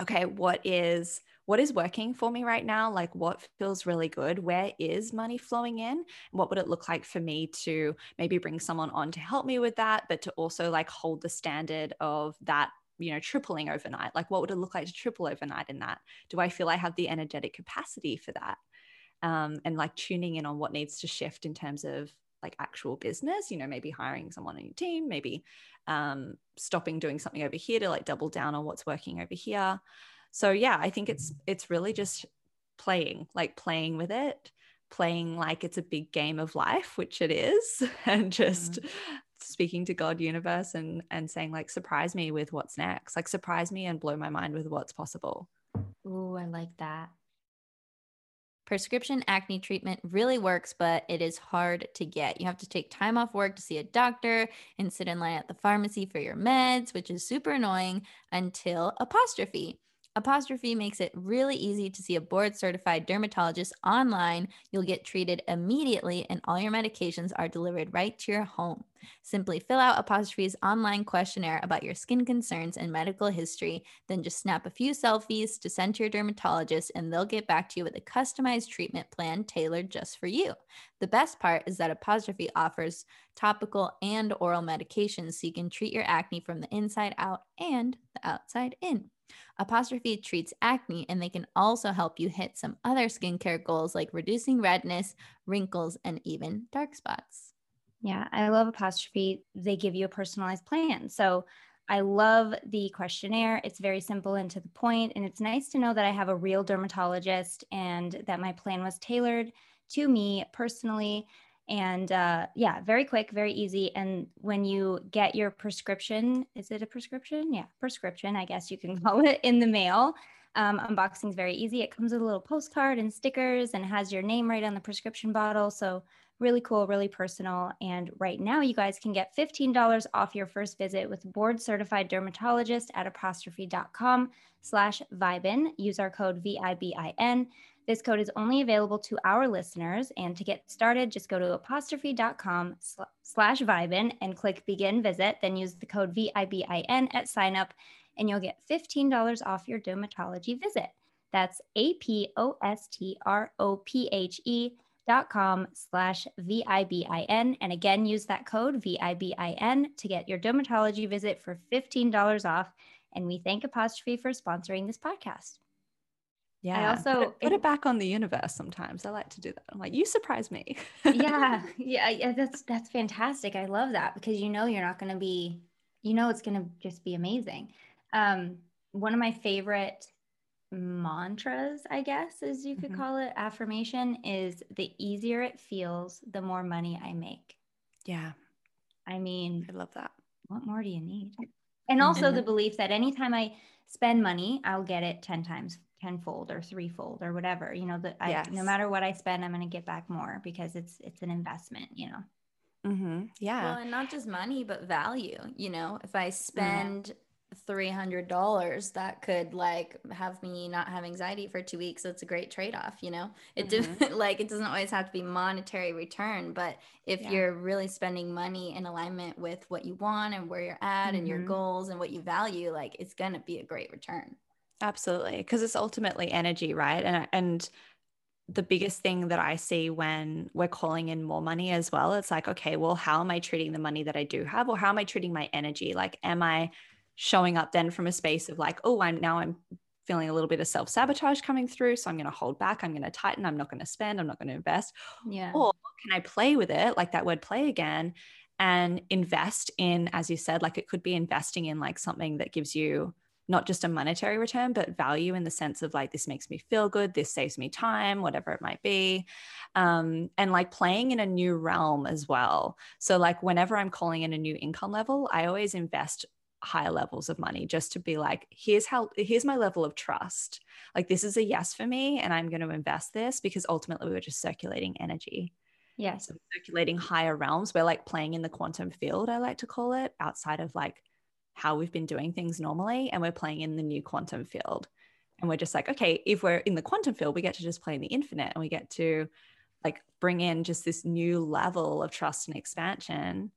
okay, what is, what is working for me right now? Like what feels really good? Where is money flowing in? What would it look like for me to maybe bring someone on to help me with that, but to also like hold the standard of that, you know, tripling overnight? Like what would it look like to triple overnight in that? Do I feel I have the energetic capacity for that? Um, and like tuning in on what needs to shift in terms of like actual business, you know, maybe hiring someone on your team, maybe um, stopping doing something over here to like double down on what's working over here. So yeah, I think it's, it's really just playing, like playing with it, playing like it's a big game of life, which it is, and just mm-hmm. speaking to God, universe, and and saying like, surprise me with what's next, like surprise me and blow my mind with what's possible. Ooh, I like that. Prescription acne treatment really works, but it is hard to get. You have to take time off work to see a doctor and sit in line at the pharmacy for your meds, which is super annoying until Apostrophe. Apostrophe makes it really easy to see a board-certified dermatologist online. You'll get treated immediately, and all your medications are delivered right to your home. Simply fill out Apostrophe's online questionnaire about your skin concerns and medical history, then just snap a few selfies to send to your dermatologist, and they'll get back to you with a customized treatment plan tailored just for you. The best part is that Apostrophe offers topical and oral medications, so you can treat your acne from the inside out and the outside in. Apostrophe treats acne, and they can also help you hit some other skincare goals like reducing redness, wrinkles, and even dark spots. Yeah, I love Apostrophe. They give you a personalized plan. So I love the questionnaire. It's very simple and to the point, and it's nice to know that I have a real dermatologist and that my plan was tailored to me personally. And uh, yeah, very quick, very easy. And when you get your prescription, is it a prescription? Yeah, prescription, I guess you can call it, in the mail, Um, unboxing is very easy. It comes with a little postcard and stickers and has your name right on the prescription bottle. So really cool, really personal. And right now you guys can get fifteen dollars off your first visit with board certified dermatologist at apostrophe.com slash vibin. Use our code V I B I N. This code is only available to our listeners. And to get started, just go to apostrophe.com slash vibin and click begin visit. Then use the code V I B I N at sign up and you'll get fifteen dollars off your dermatology visit. That's A-P-O-S-T-R-O-P-H-E dot com slash V I B I N. And again, use that code V I B I N to get your dermatology visit for fifteen dollars off. And we thank Apostrophe for sponsoring this podcast. Yeah. I also put it, put it back on the universe sometimes. I like to do that. I'm like, you surprise me. yeah. Yeah. Yeah. That's, that's fantastic. I love that because you know, you're not going to be, you know, it's going to just be amazing. Um, one of my favorite mantras, I guess, as you could mm-hmm. call it, affirmation is the easier it feels, the more money I make. Yeah. I mean, I love that. What more do you need? And also mm-hmm. the belief that anytime I spend money, I'll get it ten times tenfold or threefold or whatever, you know, that yes. no matter what I spend, I'm going to get back more because it's, it's an investment, you know? Mm-hmm. Yeah. Well, and not just money, but value, you know, if I spend yeah. three hundred dollars, that could like have me not have anxiety for two weeks. That's a great trade-off, you know, it mm-hmm. de- like, it doesn't always have to be monetary return, but if yeah. you're really spending money in alignment with what you want and where you're at mm-hmm. and your goals and what you value, like it's going to be a great return. Absolutely. Because it's ultimately energy, right? And, and the biggest thing that I see when we're calling in more money as well, it's like, okay, well, how am I treating the money that I do have? Or how am I treating my energy? Like, am I showing up then from a space of like, oh, I'm now I'm feeling a little bit of self-sabotage coming through. So I'm going to hold back. I'm going to tighten. I'm not going to spend. I'm not going to invest. Yeah. Or can I play with it? Like that word play again and invest in, as you said, like it could be investing in like something that gives you not just a monetary return, but value in the sense of like, this makes me feel good. This saves me time, whatever it might be. Um, and like playing in a new realm as well. So like whenever I'm calling in a new income level, I always invest higher levels of money just to be like, here's how, here's my level of trust. Like this is a yes for me. And I'm going to invest this because ultimately we're just circulating energy. Yes. So circulating higher realms. We're like playing in the quantum field, I like to call it, outside of like how we've been doing things normally. And we're playing in the new quantum field. And we're just like, okay, if we're in the quantum field, we get to just play in the infinite and we get to like bring in just this new level of trust and expansion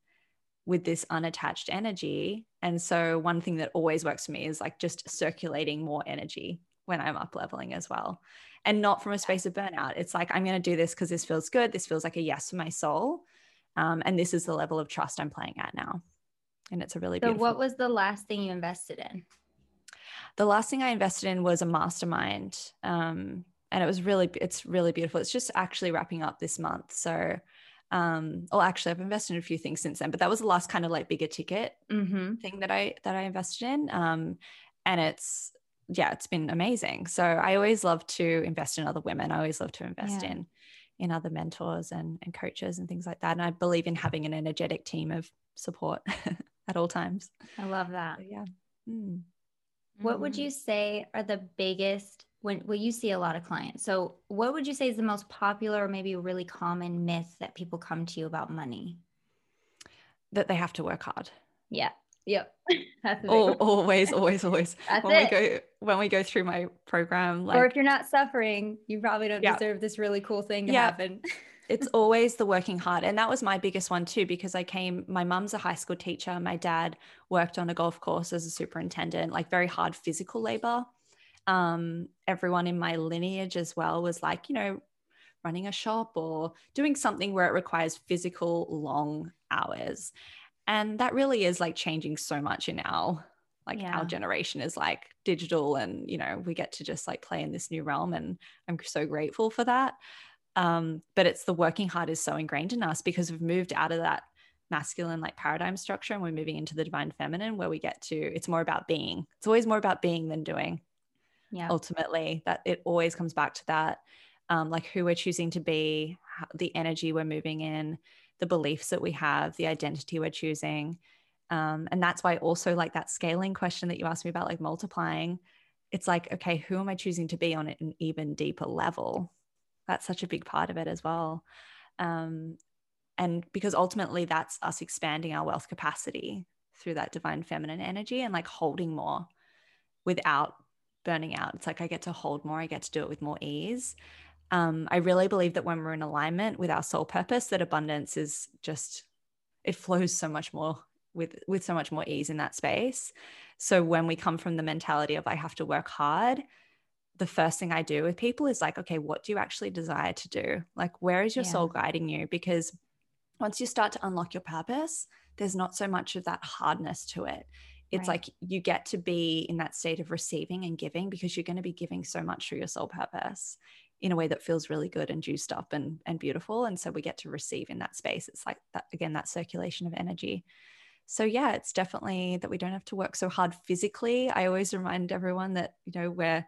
with this unattached energy. And so one thing that always works for me is like just circulating more energy when I'm up leveling as well. And not from a space of burnout. It's like, I'm going to do this because this feels good. This feels like a yes for my soul. Um, and this is the level of trust I'm playing at now. And it's a really beautiful. So what was the last thing you invested in? The last thing I invested in was a mastermind. Um, and it was really, it's really beautiful. It's just actually wrapping up this month. So, um, well, actually I've invested in a few things since then, but that was the last kind of like bigger ticket mm-hmm. thing that I, that I invested in. Um, and it's, yeah, it's been amazing. So I always love to invest in other women. I always love to invest yeah. in, in other mentors and, and coaches and things like that. And I believe in having an energetic team of support. At all times. I love that. So, yeah. Mm. What would you say are the biggest, when well, you see a lot of clients, so what would you say is the most popular or maybe really common myth that people come to you about money? That they have to work hard. Yeah. Yep. That's all, always, always, always. That's when it. we go when we go through my program. Like, or if you're not suffering, you probably don't yeah. deserve this really cool thing to yeah. happen. It's always the working hard. And that was my biggest one too, because I came, my mom's a high school teacher. My dad worked on a golf course as a superintendent, like very hard physical labor. Um, everyone in my lineage as well was like, you know, running a shop or doing something where it requires physical long hours. And that really is like changing so much in our, like yeah. our generation is like digital and, you know, we get to just like play in this new realm. And I'm so grateful for that. Um, but it's the working hard is so ingrained in us because we've moved out of that masculine like paradigm structure and we're moving into the divine feminine where we get to, it's more about being, it's always more about being than doing. Yeah. Ultimately that it always comes back to that. Um, like who we're choosing to be, how, the energy we're moving in, the beliefs that we have, the identity we're choosing. Um, and that's why also like that scaling question that you asked me about, like multiplying, it's like, okay, who am I choosing to be on an even deeper level? That's such a big part of it as well. Um, and because ultimately that's us expanding our wealth capacity through that divine feminine energy and like holding more without burning out. It's like, I get to hold more. I get to do it with more ease. Um, I really believe that when we're in alignment with our soul purpose, that abundance is just, it flows so much more with, with so much more ease in that space. So when we come from the mentality of, I have to work hard, the first thing I do with people is like, okay, what do you actually desire to do? Like, where is your yeah. soul guiding you? Because once you start to unlock your purpose, there's not so much of that hardness to it. It's right. like you get to be in that state of receiving and giving, because you're going to be giving so much through your soul purpose in a way that feels really good and juiced up and, and beautiful. And so we get to receive in that space. It's like that, again, that circulation of energy. So yeah, it's definitely that we don't have to work so hard physically. I always remind everyone that, you know, we're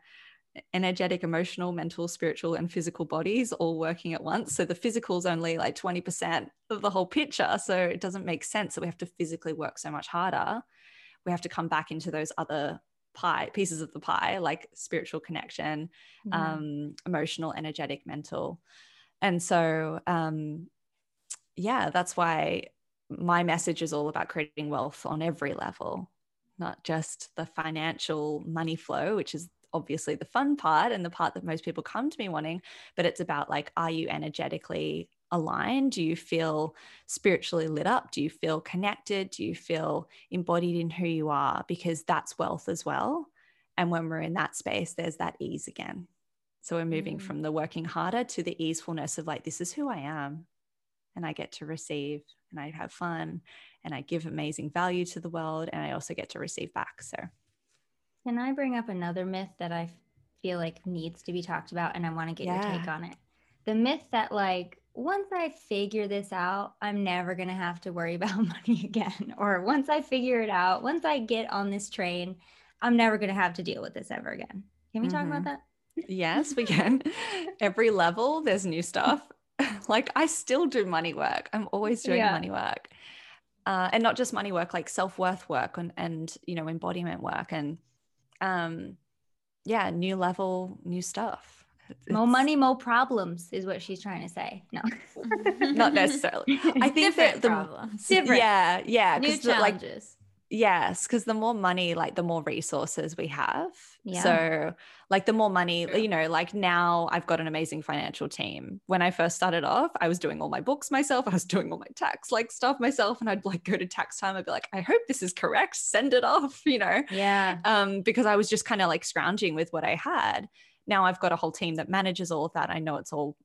energetic, emotional, mental, spiritual, and physical bodies all working at once. So the physical is only like twenty percent of the whole picture. So it doesn't make sense that we have to physically work so much harder. We have to come back into those other pie pieces of the pie, like spiritual connection, mm-hmm. um, emotional, energetic, mental. And so, um, yeah, that's why my message is all about creating wealth on every level, not just the financial money flow, which is obviously the fun part and the part that most people come to me wanting, but it's about like, are you energetically aligned? Do you feel spiritually lit up? Do you feel connected? Do you feel embodied in who you are? Because that's wealth as well. And when we're in that space, there's that ease again. So we're moving mm. from the working harder to the easefulness of like, this is who I am, and I get to receive, and I have fun, and I give amazing value to the world, and I also get to receive back. So can I bring up another myth that I feel like needs to be talked about, and I want to get yeah. your take on it? The myth that like, once I figure this out, I'm never going to have to worry about money again. Or once I figure it out, once I get on this train, I'm never going to have to deal with this ever again. Can we mm-hmm. talk about that? Yes, we can. Every level, there's new stuff. Like I still do money work. I'm always doing yeah. money work. Uh, and not just money work, like self-worth work and, and, you know, embodiment work and, um, yeah, new level, new stuff. It's, more money, more problems is what she's trying to say. No, not necessarily. I think different that the problems. Different. Yeah, yeah. New challenges. Like, yes, because the more money, like the more resources we have. Yeah. So like the more money, True. you know, like now I've got an amazing financial team. When I first started off, I was doing all my books myself. I was doing all my tax like stuff myself. And I'd like go to tax time. I'd be like, I hope this is correct. Send it off, you know? Yeah. Um, because I was just kind of like scrounging with what I had. Now I've got a whole team that manages all of that. I know it's all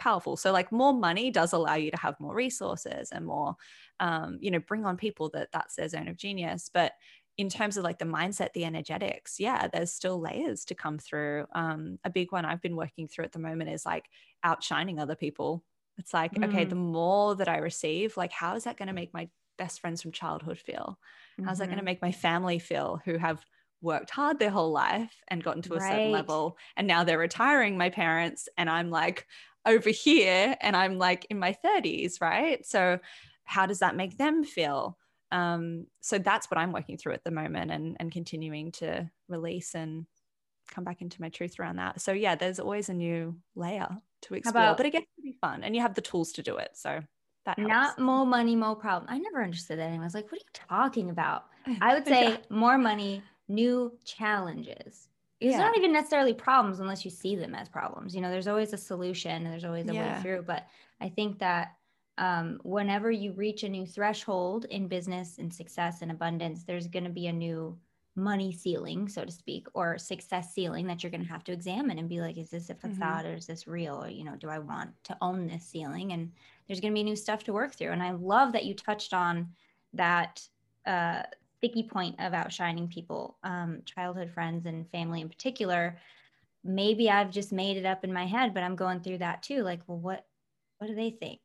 powerful. So like more money does allow you to have more resources and more, um, you know, bring on people that that's their zone of genius. But in terms of like the mindset, the energetics, yeah, there's still layers to come through. Um, a big one I've been working through at the moment is like outshining other people. It's like, mm. okay, the more that I receive, like, how is that going to make my best friends from childhood feel? Mm-hmm. How's that going to make my family feel who have worked hard their whole life and gotten to a right. certain level, and now they're retiring, my parents, and I'm like over here and I'm like in my thirties, right? So how does that make them feel? Um, so that's what I'm working through at the moment and, and continuing to release and come back into my truth around that. So yeah, there's always a new layer to explore, about, but it gets to be fun and you have the tools to do it. So that helps. Not more money, more problem. I never understood that. And I was like, what are you talking about? I would say yeah. more money, new challenges. It's yeah. not even necessarily problems unless you see them as problems. You know, there's always a solution and there's always a yeah. way through. But I think that um, whenever you reach a new threshold in business and success and abundance, there's going to be a new money ceiling, so to speak, or success ceiling that you're going to have to examine and be like, is this a facade mm-hmm. or is this real? Or, you know, do I want to own this ceiling? And there's going to be new stuff to work through. And I love that you touched on that, uh, sticky point of outshining people, um, childhood friends and family in particular. Maybe I've just made it up in my head, but I'm going through that too. Like, well, what, what do they think?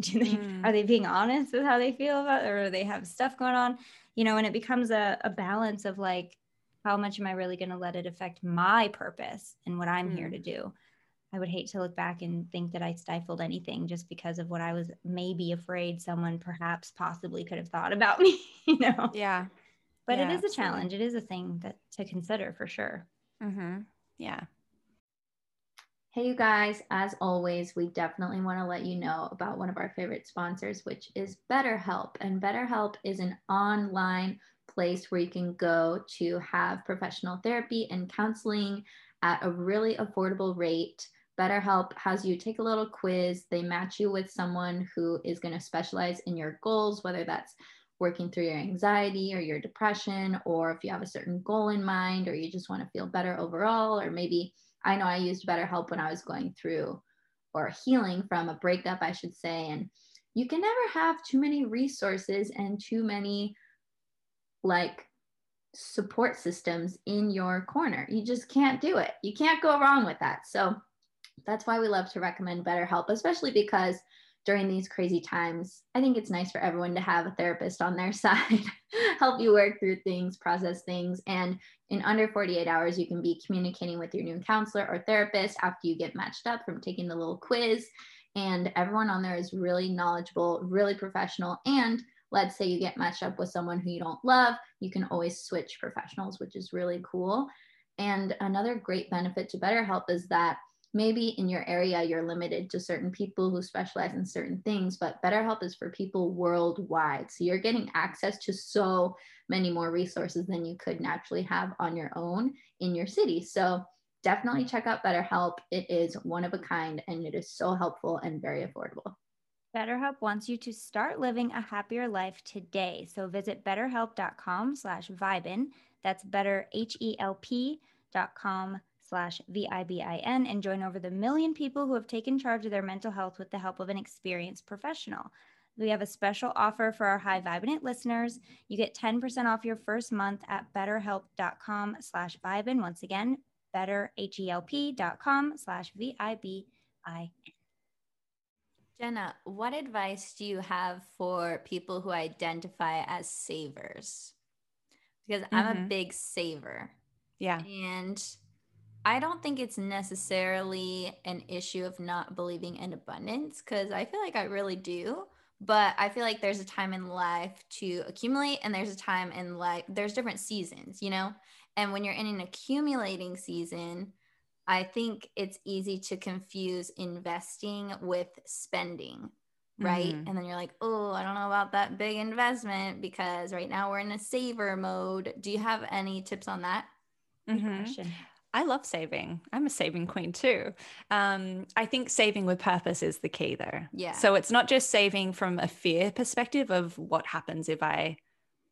do they, mm. Are they being honest with how they feel about it, or do they have stuff going on? You know, and it becomes a, a balance of like, how much am I really going to let it affect my purpose and what I'm mm. here to do? I would hate to look back and think that I stifled anything just because of what I was maybe afraid someone perhaps possibly could have thought about me, you know? Yeah. But yeah, it is a absolutely. challenge. It is a thing that to consider for sure. Mm-hmm. Yeah. Hey, you guys, as always, we definitely want to let you know about one of our favorite sponsors, which is BetterHelp. And BetterHelp is an online place where you can go to have professional therapy and counseling at a really affordable rate. BetterHelp has you take a little quiz. They match you with someone who is going to specialize in your goals, whether that's working through your anxiety or your depression, or if you have a certain goal in mind, or you just want to feel better overall, or maybe I know I used BetterHelp when I was going through or healing from a breakup, I should say. And you can never have too many resources and too many like support systems in your corner. You just can't do it. You can't go wrong with that. So that's why we love to recommend BetterHelp, especially because during these crazy times, I think it's nice for everyone to have a therapist on their side, help you work through things, process things. And in under forty-eight hours, you can be communicating with your new counselor or therapist after you get matched up from taking the little quiz. And everyone on there is really knowledgeable, really professional. And let's say you get matched up with someone who you don't love, you can always switch professionals, which is really cool. And another great benefit to BetterHelp is that maybe in your area, you're limited to certain people who specialize in certain things, but BetterHelp is for people worldwide. So you're getting access to so many more resources than you could naturally have on your own in your city. So definitely check out BetterHelp. It is one of a kind and it is so helpful and very affordable. BetterHelp wants you to start living a happier life today. So visit betterhelp.com slash vibin. That's better H E L P dot com slash V I B I N and join over the million people who have taken charge of their mental health with the help of an experienced professional. We have a special offer for our High Vibe In It listeners. You get ten percent off your first month at betterhelp.com slash vibin. Once again, better H E L P dot com slash V I B I N. Jenna, what advice do you have for people who identify as savers? Because mm-hmm. I'm a big saver. Yeah. And I don't think it's necessarily an issue of not believing in abundance, because I feel like I really do, but I feel like there's a time in life to accumulate and there's a time in life, there's different seasons, you know, and when you're in an accumulating season, I think it's easy to confuse investing with spending, right? Mm-hmm. And then you're like, oh, I don't know about that big investment because right now we're in a saver mode. Do you have any tips on that? Mm-hmm. I love saving. I'm a saving queen too. Um, I think saving with purpose is the key there. Yeah. So it's not just saving from a fear perspective of what happens if I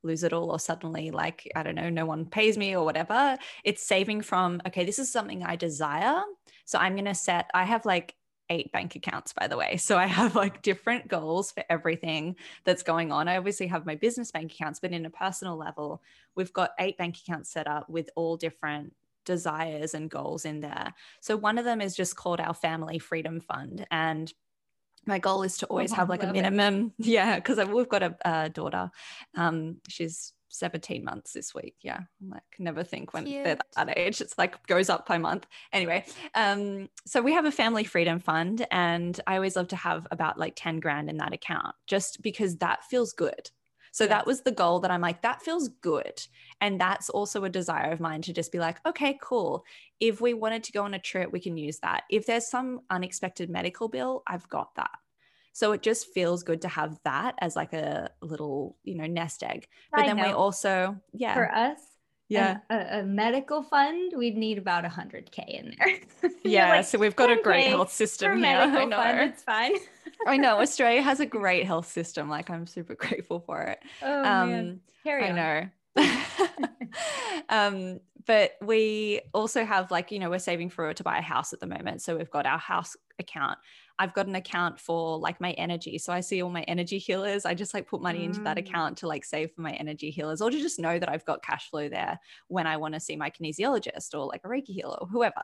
lose it all or suddenly like, I don't know, no one pays me or whatever. It's saving from, okay, this is something I desire. So I'm going to set, I have like eight bank accounts, by the way. So I have like different goals for everything that's going on. I obviously have my business bank accounts, but in a personal level, we've got eight bank accounts set up with all different desires and goals in there. So one of them is just called our Family Freedom Fund. And my goal is to always oh, have like a minimum. It. Yeah. Cause I, we've got a, a daughter. Um, she's seventeen months this week. Yeah. I'm like, never think when Cute. They're that age, it's like goes up by month. Anyway. Um, so we have a Family Freedom Fund and I always love to have about like ten grand in that account just because that feels good. So that was the goal that I'm like, that feels good. And that's also a desire of mine to just be like, okay, cool. If we wanted to go on a trip, we can use that. If there's some unexpected medical bill, I've got that. So it just feels good to have that as like a little, you know, nest egg. But I then know. we also, yeah. For us, yeah, a, a medical fund, we'd need about one hundred K in there. Yeah, like, so we've got a great health system here. I know. Fund, it's fine. I know Australia has a great health system. Like I'm super grateful for it. Oh um, man, Carry I on. know. um, but we also have like, you know, we're saving for it to buy a house at the moment. So we've got our house account. I've got an account for like my energy. So I see all my energy healers. I just like put money into that account to like save for my energy healers or to just know that I've got cash flow there when I want to see my kinesiologist or like a Reiki healer or whoever.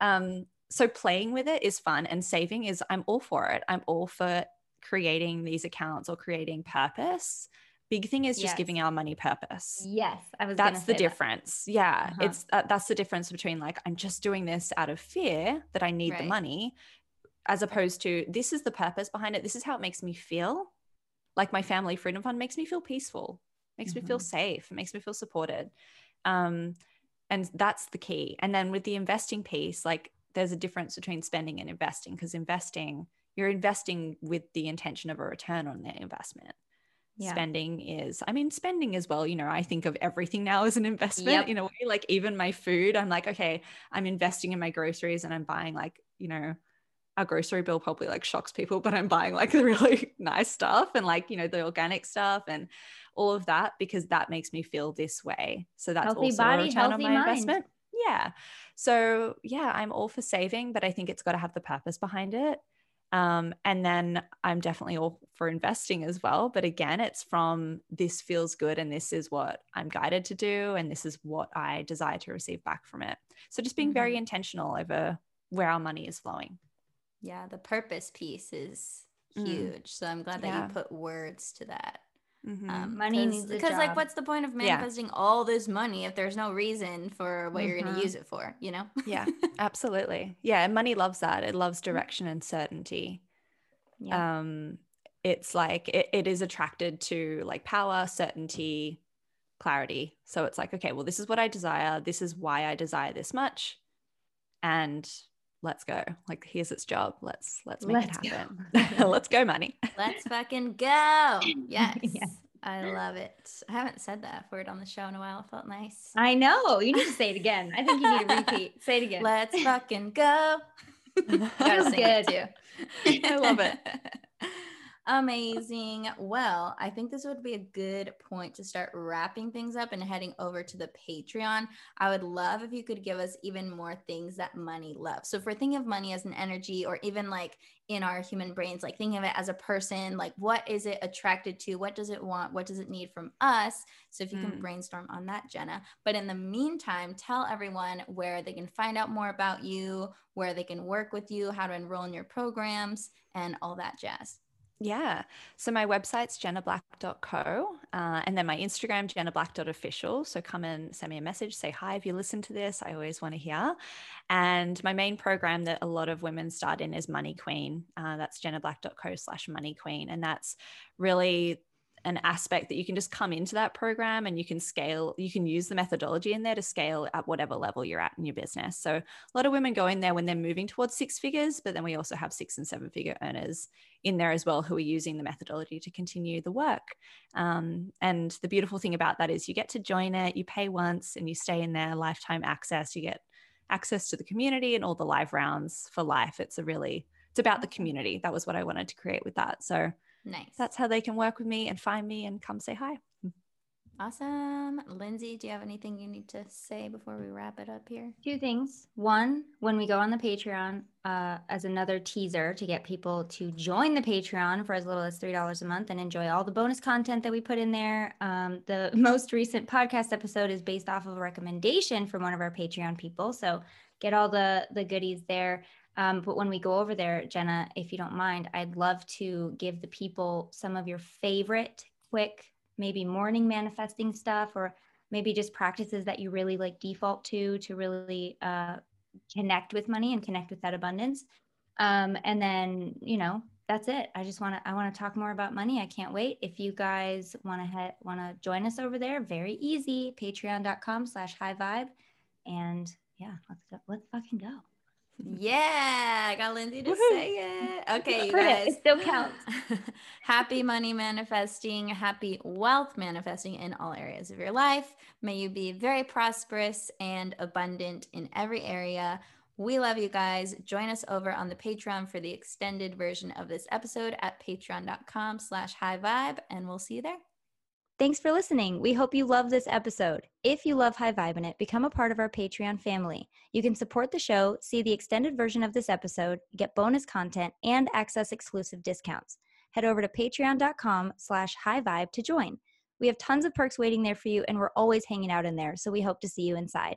Um, so playing with it is fun and saving is, I'm all for it. I'm all for creating these accounts or creating purpose. Big thing is just yes. giving our money purpose. Yes. I was that's the difference. That. Yeah. Uh-huh. It's uh, that's the difference between like, I'm just doing this out of fear that I need right. the money as opposed to this is the purpose behind it. This is how it makes me feel. Like my Family Freedom Fund makes me feel peaceful, makes mm-hmm. me feel safe, makes me feel supported. Um, And that's the key. And then with the investing piece, like there's a difference between spending and investing, because investing, you're investing with the intention of a return on that investment. Yeah. Spending is, I mean, spending as well, you know, I think of everything now as an investment, yep, in a way, like even my food, I'm like, okay, I'm investing in my groceries and I'm buying like, you know, our grocery bill probably like shocks people, but I'm buying like the really nice stuff and like, you know, the organic stuff and all of that, because that makes me feel this way. So that's healthy also body, a return on my mind. Investment. Yeah. So yeah, I'm all for saving, but I think it's got to have the purpose behind it. Um, and then I'm definitely all for investing as well. But again, it's from this feels good and this is what I'm guided to do and this is what I desire to receive back from it. So just being mm-hmm. very intentional over where our money is flowing. Yeah, the purpose piece is huge. Mm. So I'm glad that yeah. you put words to that. Mm-hmm. um, money needs a job. Because like, what's the point of manifesting yeah. all this money if there's no reason for what mm-hmm. you're going to use it for, you know? Yeah, absolutely. Yeah. And money loves that. It loves direction and certainty. Yeah. Um, it's like, it, it is attracted to like power, certainty, clarity. So it's like, okay, well, this is what I desire. This is why I desire this much. And let's go. Like, here's its job. Let's, let's make let's it happen. Go. Let's go, money. Let's fucking go. Yes. Yeah. I love it. I haven't said that word on the show in a while. It felt nice. I know. You need to say it again. I think you need to repeat. Say it again. Let's fucking go. That was good. I love it. Amazing. Well, I think this would be a good point to start wrapping things up and heading over to the Patreon. I would love if you could give us even more things that money loves. So if we're thinking of money as an energy, or even like in our human brains, like thinking of it as a person, like what is it attracted to? What does it want? What does it need from us? So if you can mm. brainstorm on that, Jenna. But in the meantime, tell everyone where they can find out more about you, where they can work with you, how to enroll in your programs and all that jazz. Yeah. So my website's jenna black dot co uh, and then my Instagram, jenna black dot official. So come and send me a message, say hi if you listen to this. I always want to hear. And my main program that a lot of women start in is Money Queen. Uh, that's jenna black dot co slash money queen. And that's really an aspect that you can just come into that program and you can scale, you can use the methodology in there to scale at whatever level you're at in your business. So a lot of women go in there when they're moving towards six figures, but then we also have six and seven figure earners in there as well, who are using the methodology to continue the work. Um, and the beautiful thing about that is you get to join it, you pay once and you stay in there, lifetime access, you get access to the community and all the live rounds for life. It's a really, it's about the community. That was what I wanted to create with that. So nice. That's how they can work with me and find me and come say hi. Awesome. Lindsay, do you have anything you need to say before we wrap it up here? Two things. One, when we go on the Patreon, uh, as another teaser to get people to join the Patreon for as little as three dollars a month and enjoy all the bonus content that we put in there. Um, the most recent podcast episode is based off of a recommendation from one of our Patreon people. So get all the, the goodies there. Um, but when we go over there, Jenna, if you don't mind, I'd love to give the people some of your favorite quick, maybe morning manifesting stuff, or maybe just practices that you really like default to, to really uh, connect with money and connect with that abundance. Um, and then, you know, that's it. I just want to, I want to talk more about money. I can't wait. If you guys want to head, want to join us over there, very easy, patreon dot com slash high vibe. And yeah, let's go, let's fucking go. Yeah, I got Lindsay to Woo-hoo. Say it. Okay, you guys. It still counts. Happy money manifesting, happy wealth manifesting in all areas of your life. May you be very prosperous and abundant in every area. We love you guys. Join us over on the Patreon for the extended version of this episode at patreon dot com slash high vibe, and we'll see you there. Thanks for listening. We hope you love this episode. If you love High Vibe In It, become a part of our Patreon family. You can support the show, see the extended version of this episode, get bonus content, and access exclusive discounts. Head over to patreon dot com slash high vibe to join. We have tons of perks waiting there for you, and we're always hanging out in there, so we hope to see you inside.